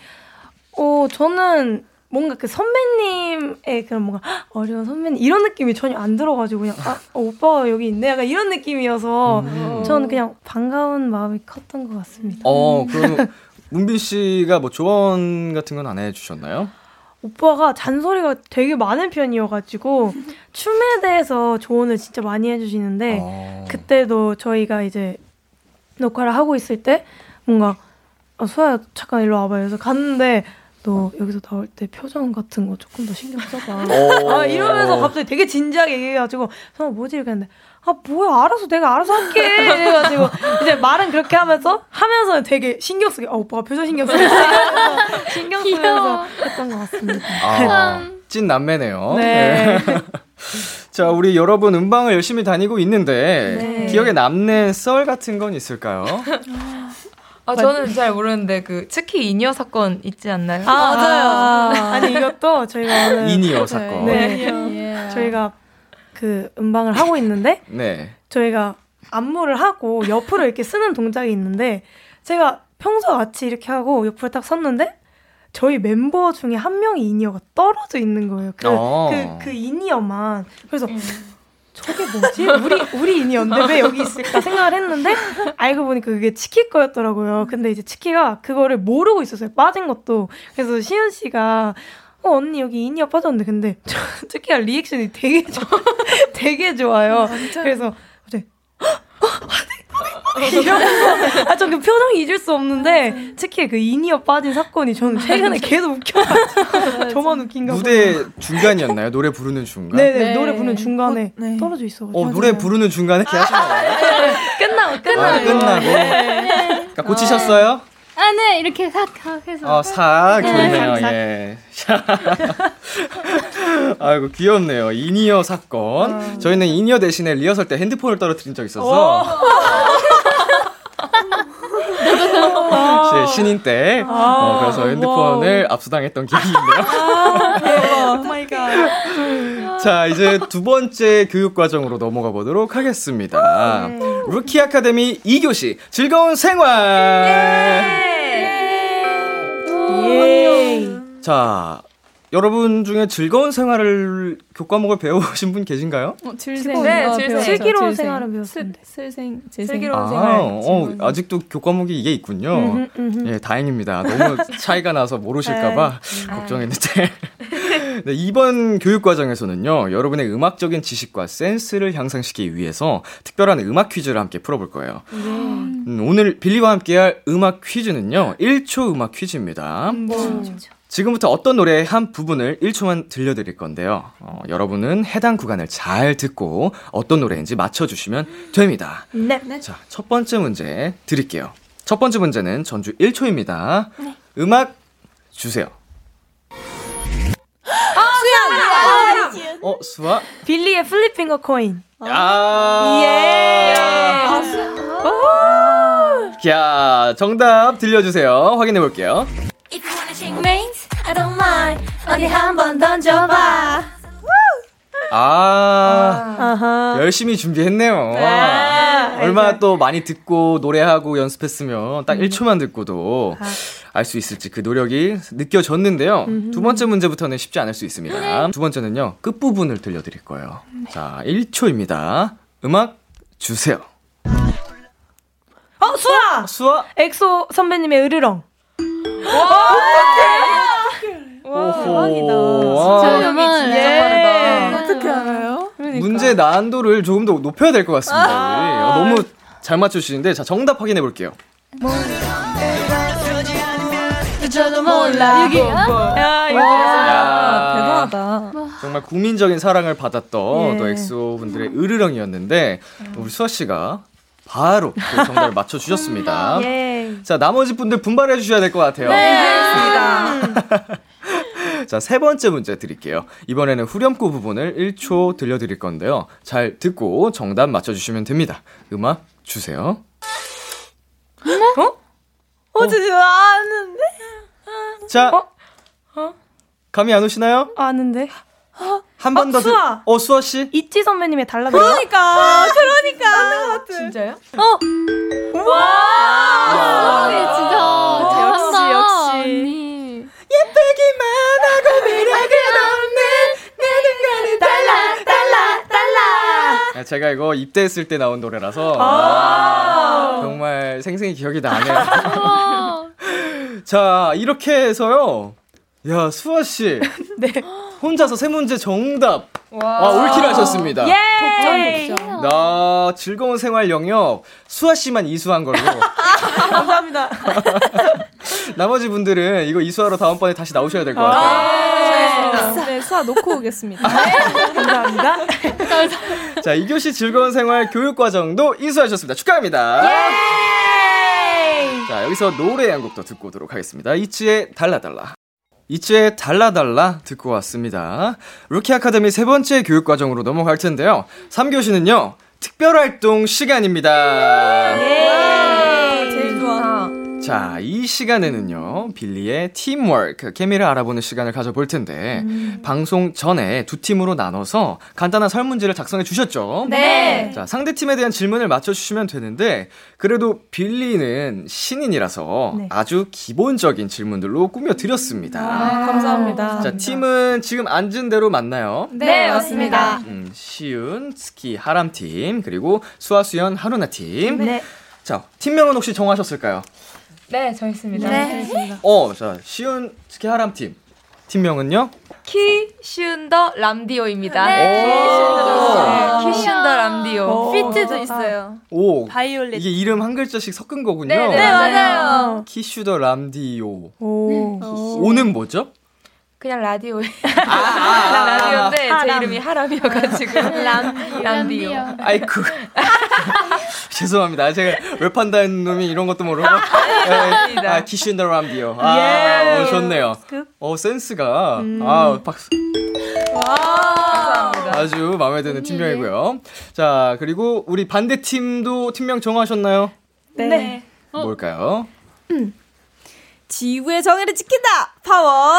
어, 저는 뭔가 그 선배님의 그런 뭔가 어려운 선배님 이런 느낌이 전혀 안 들어가지고 그냥 아, 어, 오빠가 여기 있네 약간 이런 느낌이어서 음. 저는 그냥 반가운 마음이 컸던 것 같습니다. 어, 그럼 문빈 씨가 뭐 조언 같은 건 안 해주셨나요? 오빠가 잔소리가 되게 많은 편이어가지고 춤에 대해서 조언을 진짜 많이 해주시는데 어... 그때도 저희가 이제 녹화를 하고 있을 때 뭔가 아, 수아야 잠깐 일로 와봐. 그래서 갔는데 너 여기서 나올 때 표정 같은 거 조금 더 신경 써봐. 아, 이러면서 갑자기 되게 진지하게 얘기해가지고 저 뭐지 이렇게 했는데 아 뭐야 알아서 내가 알아서 할게 이래가지고 이제 말은 그렇게 하면서 하면서 되게 신경 쓰게 아 오빠가 표정 신경 쓰게 신경 쓰면서 했던 것 같습니다. 아, 찐 남매네요. 네. 자, 우리 여러분 음방을 열심히 다니고 있는데 네. 기억에 남는 썰 같은 건 있을까요? 아, 저는 잘 모르는데, 그, 특히 이니어 사건 있지 않나요? 아, 맞아요. 아, 아니, 이것도 저희가. 오늘 이니어 사건. 네. 네. 저희가 그 음방을 하고 있는데, 네. 저희가 안무를 하고 옆으로 이렇게 쓰는 동작이 있는데, 제가 평소 같이 이렇게 하고 옆으로 딱 섰는데, 저희 멤버 중에 한 명이 이니어가 떨어져 있는 거예요. 그, 어. 그, 그 이니어만. 그래서. 음. 저게 뭐지? 우리, 우리 인이었는데 왜 여기 있을까 생각을 했는데 알고 보니까 그게 치키 거였더라고요. 근데 이제 치키가 그거를 모르고 있었어요. 빠진 것도. 그래서 시은 씨가 어, 언니 여기 인이어 빠졌는데 근데 저, 치키가 리액션이 되게 좋아, 되게 좋아요. 진짜? 그래서 갑자기 이러면서 아, 전 그 표정이 잊을 수 없는데 특히 그 인이어 빠진 사건이 저는 최근에 계속 웃겨가지고 저만 웃긴가 봐요. 무대 중간이었나요? 노래 부르는 중간? 네네 네. 노래 부르는 중간에 어, 네. 떨어져 있어가지고 어, 노래 부르는 중간에 이렇게 하시나요? 끝나고 끝나고 끝나고 그러니까 고치셨어요? 아, 네, 이렇게 삭, 삭 해서. 아, 삭, 좋네요, 예. 아이고, 귀엽네요. 인이어 사건. 아. 저희는 인이어 대신에 리허설 때 핸드폰을 떨어뜨린 적이 있어서. 신인 때. 아. 어, 그래서 핸드폰을 와우. 압수당했던 기억이 있네요. 오 마이 갓. 자, 이제 두 번째 교육과정으로 넘어가 보도록 하겠습니다. 네. 루키 아카데미 이 교시 즐거운 생활. 예. 예. 자, 여러분 중에 즐거운 생활을 교과목을 배우신 분 계신가요? 어, 즐생. 네, 즐생. 슬기로운 생활을 배웠습니다. 슬생. 즐기로운 생활. 아, 어, 아직도 교과목이 이게 있군요. 음흠, 음흠. 예, 다행입니다. 너무 차이가 나서 모르실까봐 걱정했는데. 네, 이번 교육과정에서는요, 여러분의 음악적인 지식과 센스를 향상시키기 위해서 특별한 음악 퀴즈를 함께 풀어볼 거예요. 네. 음, 오늘 빌리와 함께할 음악 퀴즈는요, 일 초 음악 퀴즈입니다. 뭐. 지금부터 어떤 노래의 한 부분을 일 초만 들려드릴 건데요. 어, 여러분은 해당 구간을 잘 듣고 어떤 노래인지 맞춰주시면 됩니다. 네. 자, 첫 번째 문제 드릴게요. 첫 번째 문제는 전주 일 초입니다. 네. 음악 주세요. 아, 수야! 어, 수아? 빌리의 Flipping a Coin. 아, 예! 아, 수아. 야, 정답 들려주세요. 확인해볼게요. If you wanna shake mains, I don't mind. 어디 한번 던져봐. 아, uh-huh. 열심히 준비했네요. 아, 얼마나 알죠. 또 많이 듣고 노래하고 연습했으면 딱 음. 일 초만 듣고도 아. 알 수 있을지 그 노력이 느껴졌는데요. 음흠. 두 번째 문제부터는 쉽지 않을 수 있습니다. 두 번째는요, 끝부분을 들려드릴 거예요. 네. 자, 일 초입니다. 음악 주세요. 어, 수아! 어, 수아? 엑소 선배님의 으르렁. 와, 어떡해! 와, 대박이다. 진짜 음악이 진짜 빠르다. 어떻게 알아요? 그러니까. 문제 난도를 조금 더 높여야 될 것 같습니다. 아~ 아, 너무 잘 맞추시는데, 자, 정답 확인해 볼게요. 저도 몰라. 여기. 야, 이거 대단하다. 정말 국민적인 사랑을 받았던 예. 또 엑소 분들의 으르렁이었는데, 음. 우리 수아 씨가 바로 그 정답을 맞춰 주셨습니다. 예. 자, 나머지 분들 분발해 주셔야 될 것 같아요. 네, 그렇습니다. 자, 세 번째 문제 드릴게요. 이번에는 후렴구 부분을 일 초 들려드릴 건데요. 잘 듣고 정답 맞춰주시면 됩니다. 음악 주세요. 어? 어? 어제 아는데? 자, 어? 어? 감이 안 오시나요? 아는데. 한 번 더. 어, 수아. 어, 수아 씨. 이치 선배님의 달라. 그러니까. 아, 그러니까. 맞는 것 같아. 진짜요? 어. 와. 와. 와. 진짜. 와. 역시 역시. 언니. 예쁘기만 하고 매력은 없는 내 눈과는 달라 달라 달라. 제가 이거 입대했을 때 나온 노래라서 아. 정말 생생히 기억이 나네요. 자, 이렇게 해서요. 야, 수아 씨. 네. 혼자서 세 문제 정답. 와, 올킬하셨습니다. 예! 독점, 독점. 맞아요. 나 즐거운 생활 영역 수아 씨만 이수한 걸로. 감사합니다. 나머지 분들은 이거 이수하러 다음번에 다시 나오셔야 될 것 같아요. 네, 수아 놓고 오겠습니다. 감사합니다. 자, 이교시 즐거운 생활 교육과정도 이수하셨습니다. 축하합니다. 예! 자, 여기서 노래 한 곡도 듣고 오도록 하겠습니다. 이치의 달라달라. 이제 달라달라 듣고 왔습니다. 루키 아카데미 세 번째 교육과정으로 넘어갈 텐데요. 삼 교시는요, 특별활동 시간입니다. 예! 제일 좋아. 자, 이 시간에는요, 빌리의 팀워크, 케미를 알아보는 시간을 가져볼 텐데, 음. 방송 전에 두 팀으로 나눠서 간단한 설문지를 작성해 주셨죠? 네! 자, 상대 팀에 대한 질문을 맞춰주시면 되는데, 그래도 빌리는 신인이라서 네. 아주 기본적인 질문들로 꾸며드렸습니다. 아, 감사합니다. 자, 팀은 지금 앉은 대로 맞나요? 네, 맞습니다. 음, 시윤, 스키, 하람 팀, 그리고 수아, 수연, 하루나 팀. 네. 자, 팀명은 혹시 정하셨을까요? 네, 정했습니다. 네. 어, 자, 시운 스키 하람 팀. 팀명은요? 키, 시운 더 람디오입니다. 네. 키, 시운 더 람디오. 피트도 있어요. 오. 바이올렛. 이게 이름 한 글자씩 섞은 거군요. 네, 네, 네 맞아요. 키, 시운 더 람디오. 오. 오는 뭐죠? 그냥 라디오에. 아, 아, 라디오인데 하람. 제 이름이 하람이어가지고. 람, 람디오. 아이쿠. 죄송합니다. 제가 웹한다는 놈이 이런 것도 모르고. 네. 아, 키시인 더 람디오. 아, 예. 어, 좋네요. 어, 센스가. 음. 아, 박수. 와. 감사합니다. 아주 마음에 드는 팀명이고요. 자, 그리고 우리 반대팀도 팀명 정하셨나요? 네. 네. 뭘까요? 음. 지구의 정의를 지킨다! 파워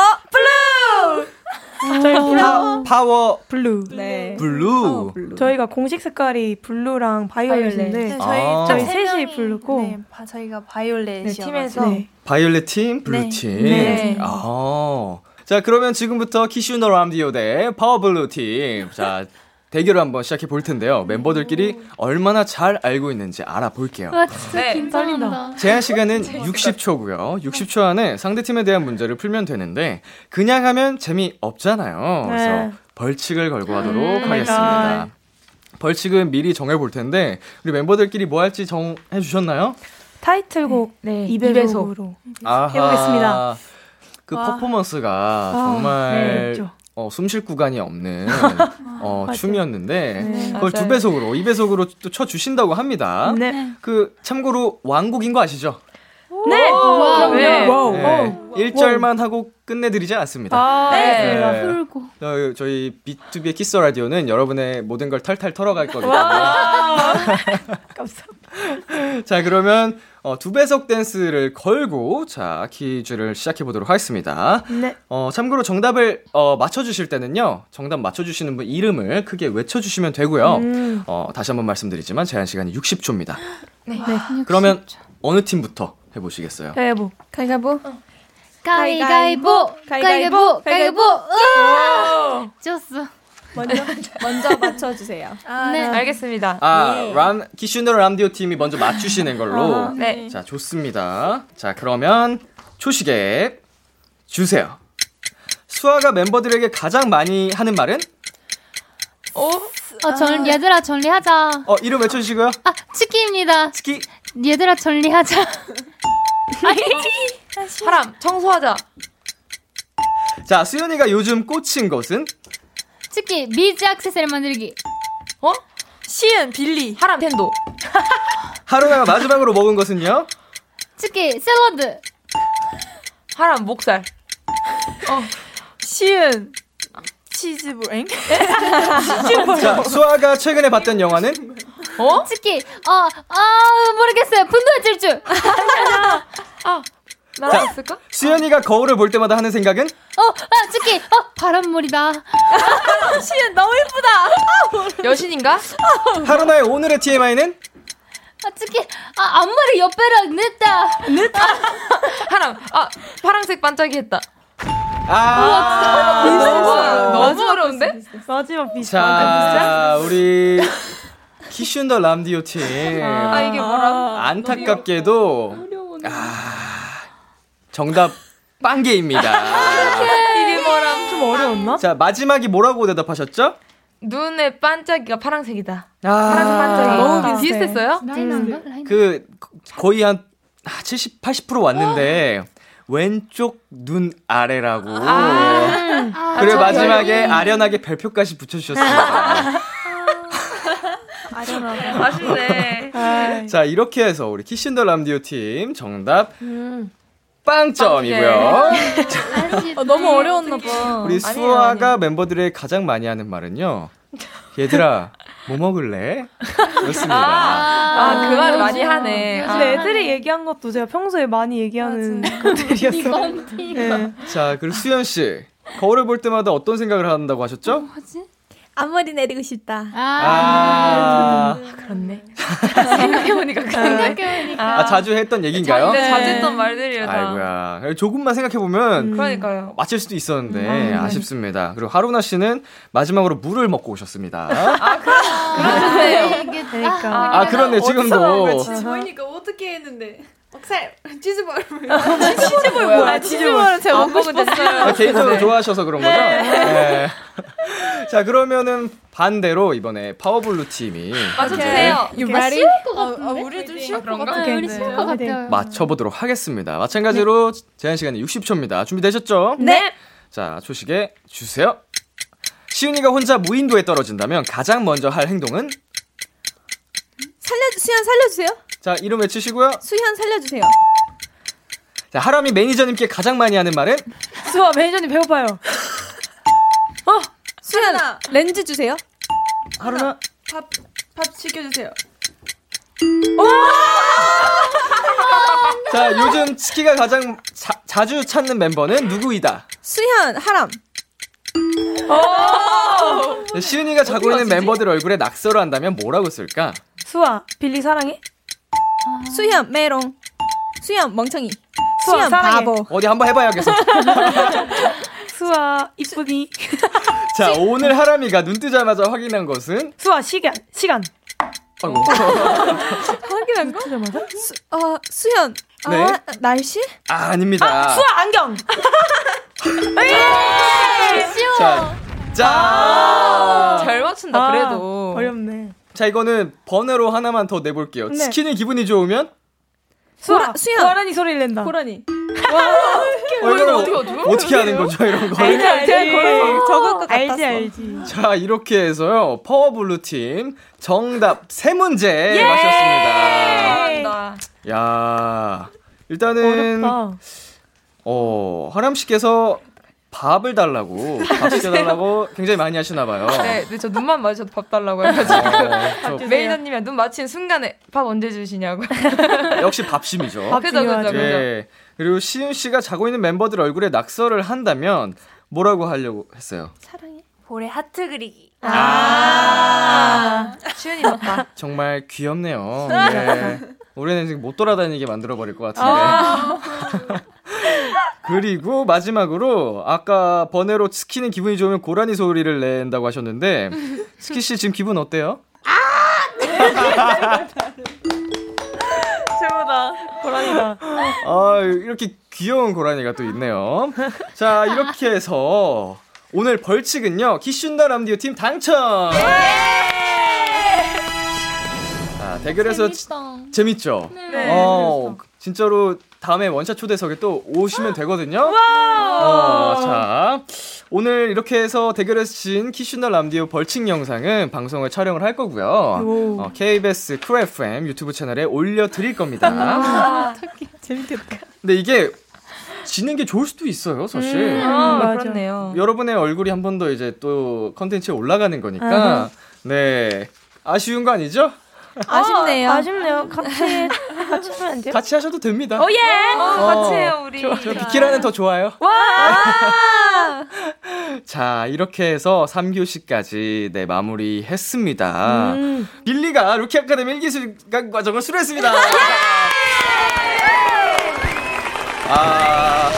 블루! 파, 파워 블루. 네. 블루. 파워 블루. 저희가 공식 색깔이 블루랑 바이올렛인데 네, 저희, 아. 저희 셋이 블루고 네, 바, 저희가 바이올렛 네, 팀에서 네. 바이올렛 팀, 블루 네. 팀. 네. 아. 자, 그러면 지금부터 키슈 너 람디오 대 파워 블루 팀. 자, 대결을 한번 시작해 볼 텐데요. 멤버들끼리 얼마나 잘 알고 있는지 알아볼게요. 아, 진짜 긴장한다. 제한 시간은 육십 초고요. 육십 초 안에 상대팀에 대한 문제를 풀면 되는데 그냥 하면 재미없잖아요. 그래서 벌칙을 걸고 하도록 음, 하겠습니다. 벌칙은 미리 정해볼 텐데 우리 멤버들끼리 뭐 할지 정해주셨나요? 타이틀곡 네. 네. 이 배속으로 해보겠습니다. 그 와. 퍼포먼스가 와. 정말... 네. 어, 숨 쉴 구간이 없는 어, 춤이었는데 네, 그걸 맞아요. 두 배속으로, 이 배속으로 또 쳐주신다고 합니다. 네. 그 참고로 왕곡인 거 아시죠? 네. 와, 네. 와우. 네. 일 절만 하고 끝내드리지 않습니다. 아, 네. 네. 네. 저희 비투비의 키스 라디오는 여러분의 모든 걸 탈탈 털어갈 거거든요. 감사합니다. 자, 그러면 어, 두 배속 댄스를 걸고 자 퀴즈를 시작해보도록 하겠습니다. 네. 어, 참고로 정답을 어, 맞춰주실 때는요. 정답 맞춰주시는 분 이름을 크게 외쳐주시면 되고요. 음. 어, 다시 한번 말씀드리지만 제한시간이 육십 초입니다. 네. 와, 육십 초. 그러면 어느 팀부터 해보시겠어요? 가위바위보. 가위바위보. 어. 가위바위보. 가위바위보. 가위바위보. 좋았어. 먼저, 먼저 맞춰주세요. 아, 네. 알겠습니다. 아, 예. 람, 키슈너 람디오 팀이 먼저 맞추시는 걸로. 아, 네. 자, 좋습니다. 자, 그러면 초식에 주세요. 수아가 멤버들에게 가장 많이 하는 말은? 어? 어, 전, 아. 얘들아, 전리하자. 어, 이름 외쳐주시고요. 아, 치키입니다. 치키. 얘들아, 전리하자. 아니, 사람, 청소하자. 자, 수연이가 요즘 꽂힌 것은? 특히 미즈 액세서리 만들기. 어? 시은, 빌리, 하람, 텐도. 하루나가 마지막으로 먹은 것은요? 특히 샐러드. 하람, 목살. 어. 시은, 치즈브랭. 치즈브랭. 자, 수아가 최근에 봤던 영화는? 어? 특히 어, 어, 모르겠어요. 분노의 질주. 아. 나왔을까? 수연이가 거울을 볼 때마다 하는 생각은? 어, 아, 특히 어, 바람물이다. 시연 너무 예쁘다. 여신인가? 하루나의 오늘의 티엠아이는? 아, 특히 아, 앞머리 옆에랑 냈다. 냈다. 하람, 아, 파란색 반짝이 했다. 아, 우와, 진짜 너무, 와, 너무 어려운데? 마지막 비슷한. 자, 우리. 키슈더 람디오 팀. 아, 이게 뭐라? 안타깝게도. 어려워. 아, 정답, 빵개입니다. 이게 뭐라? 좀 어려웠나? 자, 마지막이 뭐라고 대답하셨죠? 눈의 반짝이가 파란색이다. 아~ 파란색 반짝이. 너무 비슷해. 비슷했어요? 라인인가? 음, 그 거의 한 칠십, 팔십 퍼센트 왔는데 왼쪽 눈 아래라고. 아~ 아~ 그리고 아, 마지막에 별이. 아련하게 별표까지 붙여주셨습니다. 아련하게. 맛있네. 자, 이렇게 해서 우리 키신더람디오 팀 정답 음. 빵점이고요. 어, 너무 어려웠나 봐. 우리 수아가 아니에요, 아니에요. 멤버들의 가장 많이 하는 말은요. 얘들아, 뭐 먹을래? 그렇습니다. 아, 아, 그 말을 많이 하네. 아. 근데 애들이 얘기한 것도 제가 평소에 많이 얘기하는 것들이었어요. 네. 자, 그리고 수연 씨. 거울을 볼 때마다 어떤 생각을 한다고 하셨죠? 뭐지? 앞머리 내리고 싶다. 아, 아~, 아 그렇네. 생각해보니까 그렇네. 생각해보니까. 아, 자주 했던 얘기인가요? 네, 자주 했던 말들이다. 아이고야. 조금만 생각해보면. 음. 그러니까요. 맞힐 수도 있었는데, 음, 아, 아쉽습니다. 그리고 하루나 씨는 마지막으로 물을 먹고 오셨습니다. 아, 그러네. 이게 되니까. 아, 아, 그러네, 지금도. 진짜 보이니까 어떻게 했는데. 억살! 치즈볼! 치즈볼 뭐야? 치즈볼은 제가 못 먹고 됐어요. 개인적으로 좋아하셔서 그런 거죠? 네. 네. 자, 그러면은 반대로 이번에 파워블루 팀이 맞춰주세요. You ready? 우리 좀 쉬울 것 같아요. 우리 쉬울 것 같아요. 맞춰보도록 하겠습니다. 마찬가지로 네. 제한 시간이 육십 초입니다. 준비되셨죠? 네! 자, 초식에 주세요. 시윤이가 혼자 무인도에 떨어진다면 가장 먼저 할 행동은? 살려주, 수현 살려주세요. 자, 이름 외치시고요. 수현 살려주세요. 자, 하람이 매니저님께 가장 많이 하는 말은? 수아, 매니저님 배고파요. 어, 수현아, 렌즈 주세요. 하루나, 밥, 밥 시켜주세요. 자, 요즘 치키가 가장 자, 자주 찾는 멤버는 누구이다? 수현, 하람. 자, 시은이가 자고 있는 맞추지? 멤버들 얼굴에 낙서를 한다면 뭐라고 쓸까? 수아, 빌리 사랑해. 수현 메롱, 수현 멍청이, 수현 바보. 어디 한번 해봐야겠어. 수아 이쁘니. 자, 오늘 하람이가 눈 뜨자마자 확인한 것은? 수아 시간 시간. 아이고. 확인한 거? 수, 어 수현. 네. 아, 날씨? 아, 아닙니다. 아, 수아 안경. 자, 자. 아, 잘 맞춘다. 아, 그래도 어렵네. 자, 이거는 번외로 하나만 더 내볼게요. 네. 치킨이 기분이 좋으면? 수아, 수현. 고라니 소리를 낸다. 고라니. 와, 어, 이걸 어떻게 어떻게 어떻게 하는 거죠, 이런 거? 알지, 알지. 적을 것 같았어. 알지, 알지. 자, 이렇게 해서요. 파워블루 팀 정답 세 문제 예! 맞췄습니다. 예! 야, 일단은 어렵다. 어, 하람 씨께서 밥을 달라고, 밥 시켜달라고 굉장히 많이 하시나봐요. 네, 근데 저 눈만 마주쳐도 밥 달라고 해가지고. 어, 매니저님이랑 눈 맞힌 순간에 밥 언제 주시냐고. 역시 밥심이죠. 밥 그죠, 그죠, 그죠. 예. 그리고 시윤 씨가 자고 있는 멤버들 얼굴에 낙서를 한다면 뭐라고 하려고 했어요? 사랑해. 볼에 하트 그리기. 아, 아~ 시윤이 맞다. 정말 귀엽네요. 네. 올해는 지금 못 돌아다니게 만들어버릴 것 같은데. 아~ 그리고 마지막으로 아까 번외로 스키는 기분이 좋으면 고라니 소리를 낸다고 하셨는데 스키 씨 지금 기분 어때요? 아! 최고다. 고라니다. 아, 이렇게 귀여운 고라니가 또 있네요. 자, 이렇게 해서 오늘 벌칙은요. 키슌다 람디오 팀 당첨. 자, 대결에서 재밌다. 재밌죠? 네. 어, 진짜로 다음에 원샷 초대석에 또 오시면 되거든요. 어, 자, 오늘 이렇게 해서 대결에서 진 키슌다 람디오 벌칙 영상은 방송을 촬영을 할 거고요. 어, 케이비에스 쿨 에프엠 유튜브 채널에 올려드릴 겁니다. 재밌겠다. 근데 이게 지는 게 좋을 수도 있어요, 사실. 음, 아, 그렇네요. 여러분의 얼굴이 한 번 더 이제 또 컨텐츠에 올라가는 거니까. 아하. 네, 아쉬운 거 아니죠? 아쉽네요. 어, 아쉽네요. 같이 같이 하면 안 돼요? 같이 하셔도 됩니다. 오예. 어, 어, 같이 해요, 우리. 저, 저 비키라는 더 좋아요. 와. 자, 이렇게 해서 삼 교시까지 네, 마무리했습니다. 음. 빌리가 루키 아카데미 일 기술 과정을 수료했습니다. 아,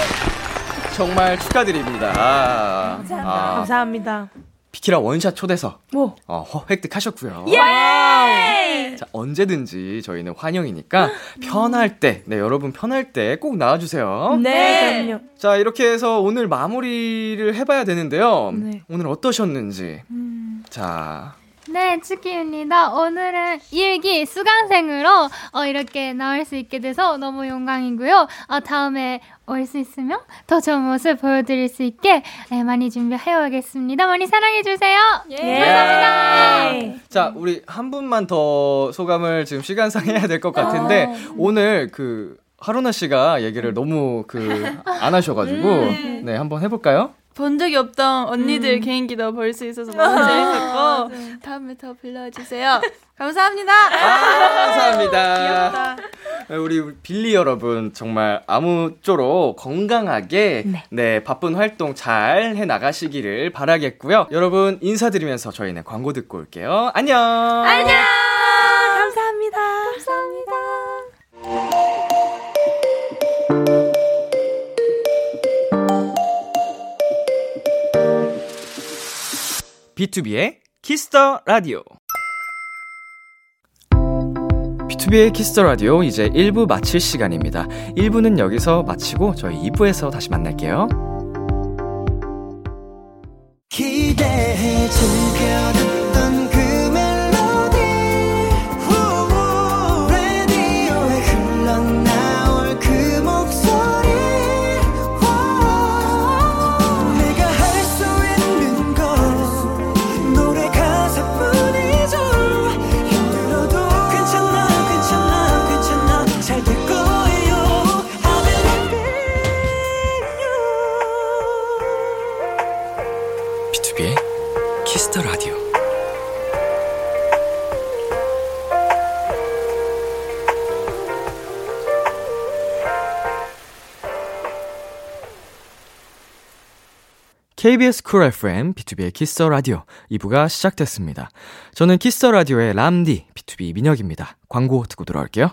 정말 축하드립니다. 아, 감사합니다. 아, 감사합니다. 비키라 원샷 초대서 뭐? 어, 획득하셨고요. 예! 자, 언제든지 저희는 환영이니까 편할 때, 네, 여러분 편할 때 꼭 나와주세요. 네. 그럼요. 자, 이렇게 해서 오늘 마무리를 해봐야 되는데요. 네. 오늘 어떠셨는지. 음. 자. 네, 치키입니다. 오늘은 일기 수강생으로 어, 이렇게 나올 수 있게 돼서 너무 영광이고요. 어, 다음에 올 수 있으면 더 좋은 모습 보여드릴 수 있게 네, 많이 준비해오겠습니다. 많이 사랑해주세요. 예. 감사합니다. 예. 자, 우리 한 분만 더 소감을 지금 시간상 해야 될 것 같은데 어. 오늘 그 하루나 씨가 얘기를 너무 그 안 하셔가지고 음. 네, 한번 해볼까요? 본 적이 없던 언니들 음. 개인기 넣어볼 수 있어서 너무 재밌었고 다음에 더 불러주세요. 감사합니다. 아, 감사합니다. 귀엽다. 우리 빌리 여러분 정말 아무쪼록 건강하게 네. 네, 바쁜 활동 잘 해나가시기를 바라겠고요. 여러분 인사드리면서 저희는 광고 듣고 올게요. 안녕. 안녕. 감사합니다. 감사합니다. 비투비의 키스더 라디오. 비투비의 키스더 라디오 이제 일 부 마칠 시간입니다. 일 부는 여기서 마치고 저희 이 부에서 다시 만날게요. 기대해 주길 케이비에스 쿨 에프엠, 비투비의 키스터 라디오 이 부가 시작됐습니다. 저는 키스터 라디오의 람디, 비투비 민혁입니다. 광고 듣고 돌아올게요.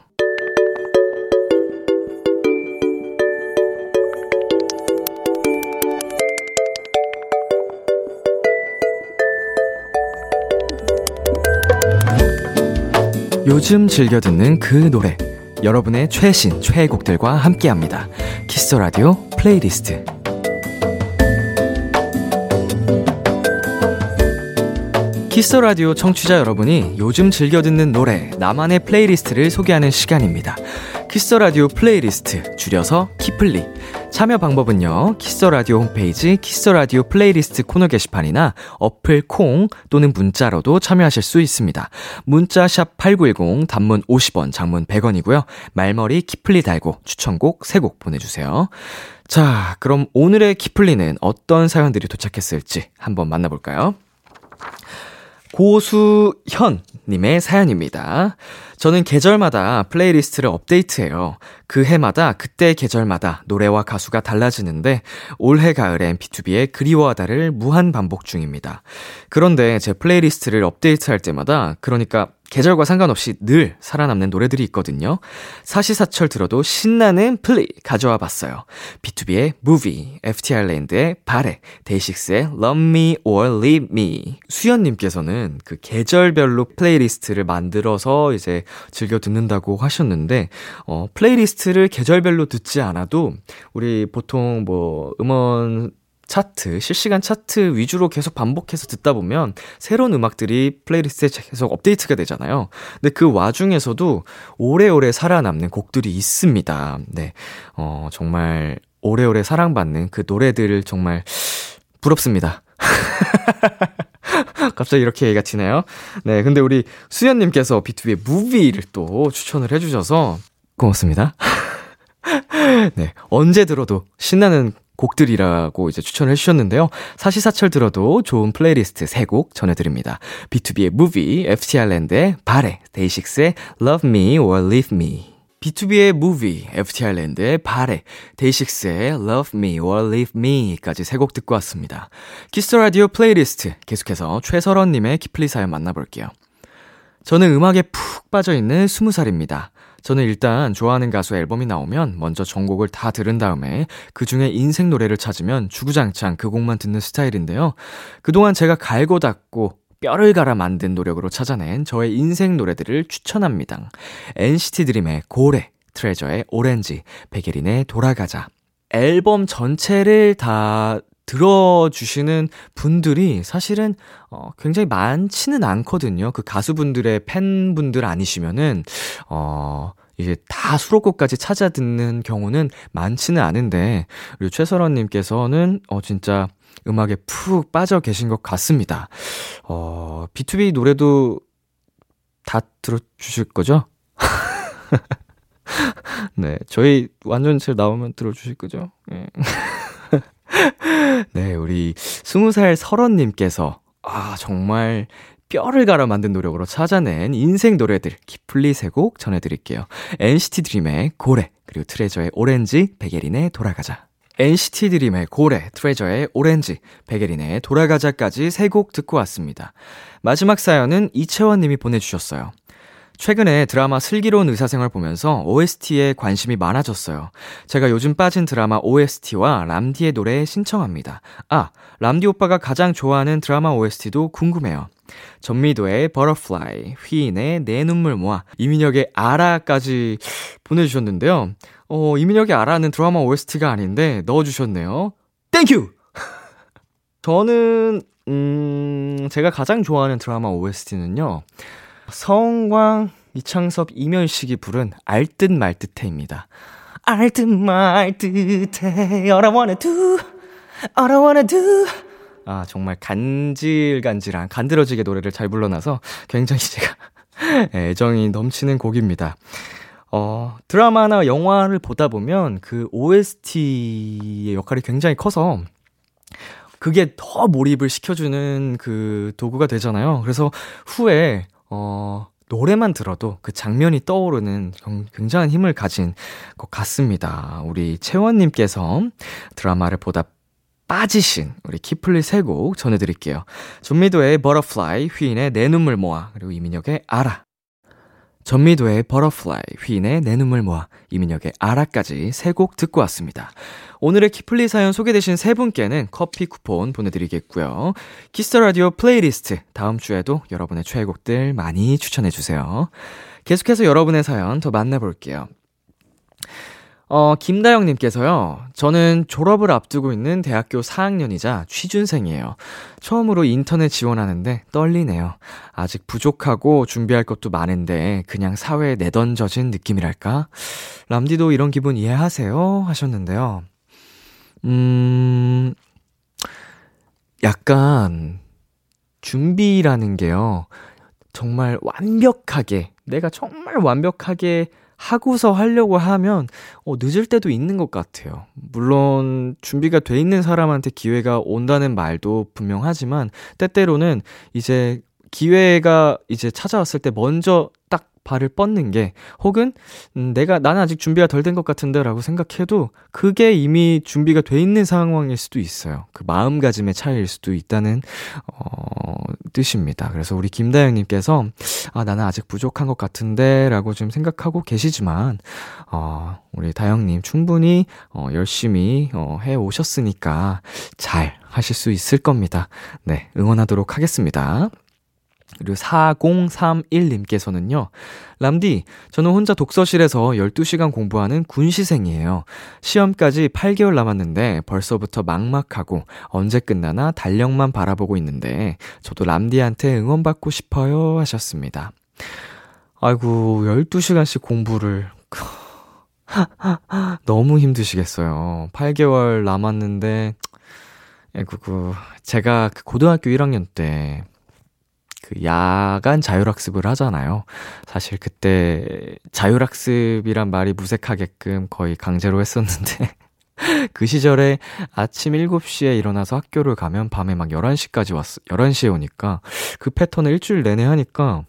요즘 즐겨 듣는 그 노래, 여러분의 최신, 최애곡들과 함께합니다. 키스터 라디오 플레이리스트. 키스라디오 청취자 여러분이 요즘 즐겨 듣는 노래, 나만의 플레이리스트를 소개하는 시간입니다. 키스라디오 플레이리스트, 줄여서 키플리. 참여 방법은요, 키스라디오 홈페이지 키스라디오 플레이리스트 코너 게시판이나 어플 콩 또는 문자로도 참여하실 수 있습니다. 문자 샵 팔구일공, 단문 오십 원, 장문 백 원이고요. 말머리 키플리 달고 추천곡 세 곡 보내주세요. 자, 그럼 오늘의 키플리는 어떤 사연들이 도착했을지 한번 만나볼까요? 고수현님의 사연입니다. 저는 계절마다 플레이리스트를 업데이트해요. 그 해마다 그때 계절마다 노래와 가수가 달라지는데 올해 가을엔 비투비의 그리워하다를 무한 반복 중입니다. 그런데 제 플레이리스트를 업데이트할 때마다, 그러니까 계절과 상관없이 늘 살아남는 노래들이 있거든요. 사시사철 들어도 신나는 플리 가져와 봤어요. 비투비의 무비, 에프티아일랜드의 바레, 데이식스의 Love Me or Leave Me. 수연님께서는 그 계절별로 플레이리스트를 만들어서 이제 즐겨 듣는다고 하셨는데, 어, 플레이리스트를 계절별로 듣지 않아도 우리 보통 뭐 음원 차트, 실시간 차트 위주로 계속 반복해서 듣다 보면 새로운 음악들이 플레이리스트에 계속 업데이트가 되잖아요. 근데 그 와중에서도 오래오래 살아남는 곡들이 있습니다. 네, 어, 정말 오래오래 사랑받는 그 노래들을 정말 부럽습니다. 갑자기 이렇게 얘기가 튀네요. 네, 근데 우리 수연님께서 비투비의 무비를 또 추천을 해주셔서 고맙습니다. 네, 언제 들어도 신나는 곡들이라고 이제 추천을 해주셨는데요. 사시사철 들어도 좋은 플레이리스트 세 곡 전해드립니다. 비투비의 무비, 에프티아일랜드의 바레, 데이식스의 Love Me or Leave Me. 비투비의 무비, 에프티아일랜드의 바레, 데이식스의 Love Me or Leave Me까지 세 곡 듣고 왔습니다. 키스라디오 플레이리스트, 계속해서 최설원님의 키플리 사연 만나볼게요. 저는 음악에 푹 빠져있는 스무 살입니다. 저는 일단 좋아하는 가수 앨범이 나오면 먼저 전곡을 다 들은 다음에 그중에 인생 노래를 찾으면 주구장창 그 곡만 듣는 스타일인데요. 그동안 제가 갈고 닦고 뼈를 갈아 만든 노력으로 찾아낸 저의 인생 노래들을 추천합니다. 엔시티 드림의 고래, 트레저의 오렌지, 백예린의 돌아가자. 앨범 전체를 다 들어주시는 분들이 사실은 어, 굉장히 많지는 않거든요. 그 가수분들의 팬분들 아니시면은 어, 이제 다 수록곡까지 찾아 듣는 경우는 많지는 않은데, 우리 최설원님께서는 어, 진짜 음악에 푹 빠져 계신 것 같습니다. 어, 비투비 노래도 다 들어주실 거죠? 네, 저희 완전체 나오면 들어주실 거죠? 네. 네, 우리 스무 살 설원님께서 아 정말 뼈를 갈아 만든 노력으로 찾아낸 인생 노래들 기플리 세 곡 전해드릴게요. 엔시티 드림의 고래, 그리고 트레저의 오렌지, 백예린의 돌아가자. 엔시티 드림의 고래, 트레저의 오렌지, 백예린의 돌아가자까지 세 곡 듣고 왔습니다. 마지막 사연은 이채원님이 보내주셨어요. 최근에 드라마 슬기로운 의사생활 보면서 오에스티에 관심이 많아졌어요. 제가 요즘 빠진 드라마 오에스티와 람디의 노래 신청합니다. 아, 람디 오빠가 가장 좋아하는 드라마 오에스티도 궁금해요. 전미도의 버터플라이, 휘인의 내 눈물 모아, 이민혁의 아라까지 보내주셨는데요. 어, 이민혁의 아라는 드라마 오에스티가 아닌데 넣어주셨네요. 땡큐! 저는 음, 제가 가장 좋아하는 드라마 오에스티는요, 성광, 이창섭, 이면식이 부른 알듯 말듯해입니다. 알듯 말듯해, all I wanna do, all I wanna do. 아, 정말 간질간질한, 간드러지게 노래를 잘 불러놔서 굉장히 제가 애정이 넘치는 곡입니다. 어, 드라마나 영화를 보다 보면 그 오에스티의 역할이 굉장히 커서 그게 더 몰입을 시켜주는 그 도구가 되잖아요. 그래서 후에 어, 노래만 들어도 그 장면이 떠오르는 굉장한 힘을 가진 것 같습니다. 우리 채원님께서 드라마를 보다 빠지신 우리 키플리 세 곡 전해드릴게요. 전미도의 버터플라이, 휘인의 내 눈물 모아, 그리고 이민혁의 아라. 전미도의 버터플라이, 휘인의 내 눈물 모아, 이민혁의 아라까지 세 곡 듣고 왔습니다. 오늘의 키플리 사연 소개되신 세 분께는 커피 쿠폰 보내드리겠고요. 키스터라디오 플레이리스트, 다음 주에도 여러분의 최애곡들 많이 추천해주세요. 계속해서 여러분의 사연 더 만나볼게요. 어, 김다영님께서요, 저는 졸업을 앞두고 있는 대학교 사 학년이자 취준생이에요. 처음으로 인턴에 지원하는데 떨리네요. 아직 부족하고 준비할 것도 많은데 그냥 사회에 내던져진 느낌이랄까? 람디도 이런 기분 이해하세요? 하셨는데요. 음, 약간 준비라는 게요, 정말 완벽하게, 내가 정말 완벽하게 하고서 하려고 하면 어, 늦을 때도 있는 것 같아요. 물론 준비가 돼 있는 사람한테 기회가 온다는 말도 분명하지만, 때때로는 이제 기회가 이제 찾아왔을 때 먼저 딱 발을 뻗는 게, 혹은 음, 내가 나는 아직 준비가 덜 된 것 같은데 라고 생각해도 그게 이미 준비가 돼 있는 상황일 수도 있어요. 그 마음가짐의 차이일 수도 있다는 어, 뜻입니다. 그래서 우리 김다영님께서 아, 나는 아직 부족한 것 같은데 라고 지금 생각하고 계시지만 어, 우리 다영님 충분히 어, 열심히 어, 해오셨으니까 잘 하실 수 있을 겁니다. 네, 응원하도록 하겠습니다. 그리고 사공삼일님께서는요, 람디, 저는 혼자 독서실에서 열두 시간 공부하는 군시생이에요. 시험까지 팔 개월 남았는데 벌써부터 막막하고 언제 끝나나 달력만 바라보고 있는데 저도 람디한테 응원받고 싶어요. 하셨습니다. 아이고, 열두 시간씩 공부를... 너무 힘드시겠어요. 팔 개월 남았는데... 아이고, 제가 고등학교 일 학년 때 그 야간 자율학습을 하잖아요. 사실 그때 자율학습이란 말이 무색하게끔 거의 강제로 했었는데 그 시절에 아침 일곱 시에 일어나서 학교를 가면 밤에 막 열한 시까지 왔어. 열한 시에 오니까 그 패턴을 일주일 내내 하니까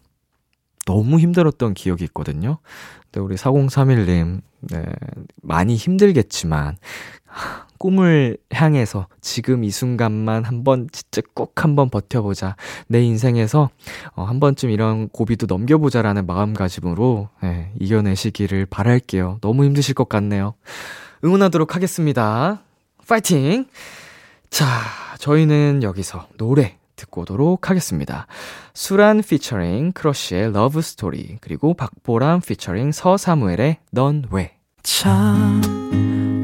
너무 힘들었던 기억이 있거든요. 근데 우리 사공삼일님, 네, 많이 힘들겠지만 꿈을 향해서 지금 이 순간만 한번 진짜 꼭 한번 버텨보자, 내 인생에서 어, 한 번쯤 이런 고비도 넘겨보자라는 마음가짐으로 예, 이겨내시기를 바랄게요. 너무 힘드실 것 같네요. 응원하도록 하겠습니다. 파이팅! 자, 저희는 여기서 노래 듣고 오도록 하겠습니다. 수란 피처링 크러쉬의 러브 스토리, 그리고 박보람 피처링 서사무엘의 넌 왜. 참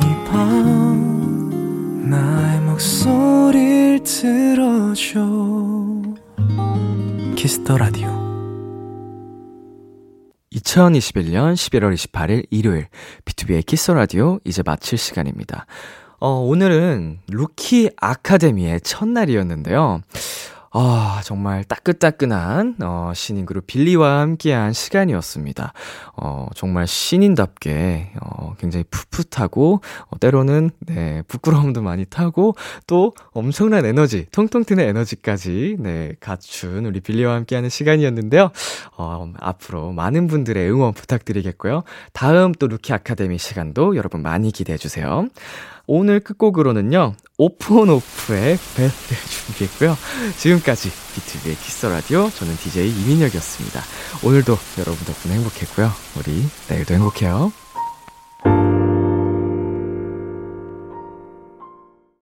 이 밤 나의 목소리를 들어줘. 키스더라디오 이천이십일년 십일월 이십팔일 일요일 비투비의 키스라디오 이제 마칠 시간입니다. 어, 오늘은 루키 아카데미의 첫날이었는데요. 아, 어, 정말 따끈따끈한 어, 신인 그룹 빌리와 함께한 시간이었습니다. 어, 정말 신인답게 어, 굉장히 풋풋하고 어, 때로는 네, 부끄러움도 많이 타고 또 엄청난 에너지, 통통 튀는 에너지까지 네, 갖춘 우리 빌리와 함께하는 시간이었는데요. 어, 앞으로 많은 분들의 응원 부탁드리겠고요. 다음 또 루키 아카데미 시간도 여러분 많이 기대해주세요. 오늘 끝곡으로는요, 오픈오프의 베스트 준비했고요. 지금까지 비투비의 키스라디오, 저는 디제이 이민혁이었습니다. 오늘도 여러분 덕분에 행복했고요. 우리 내일도 행복해요.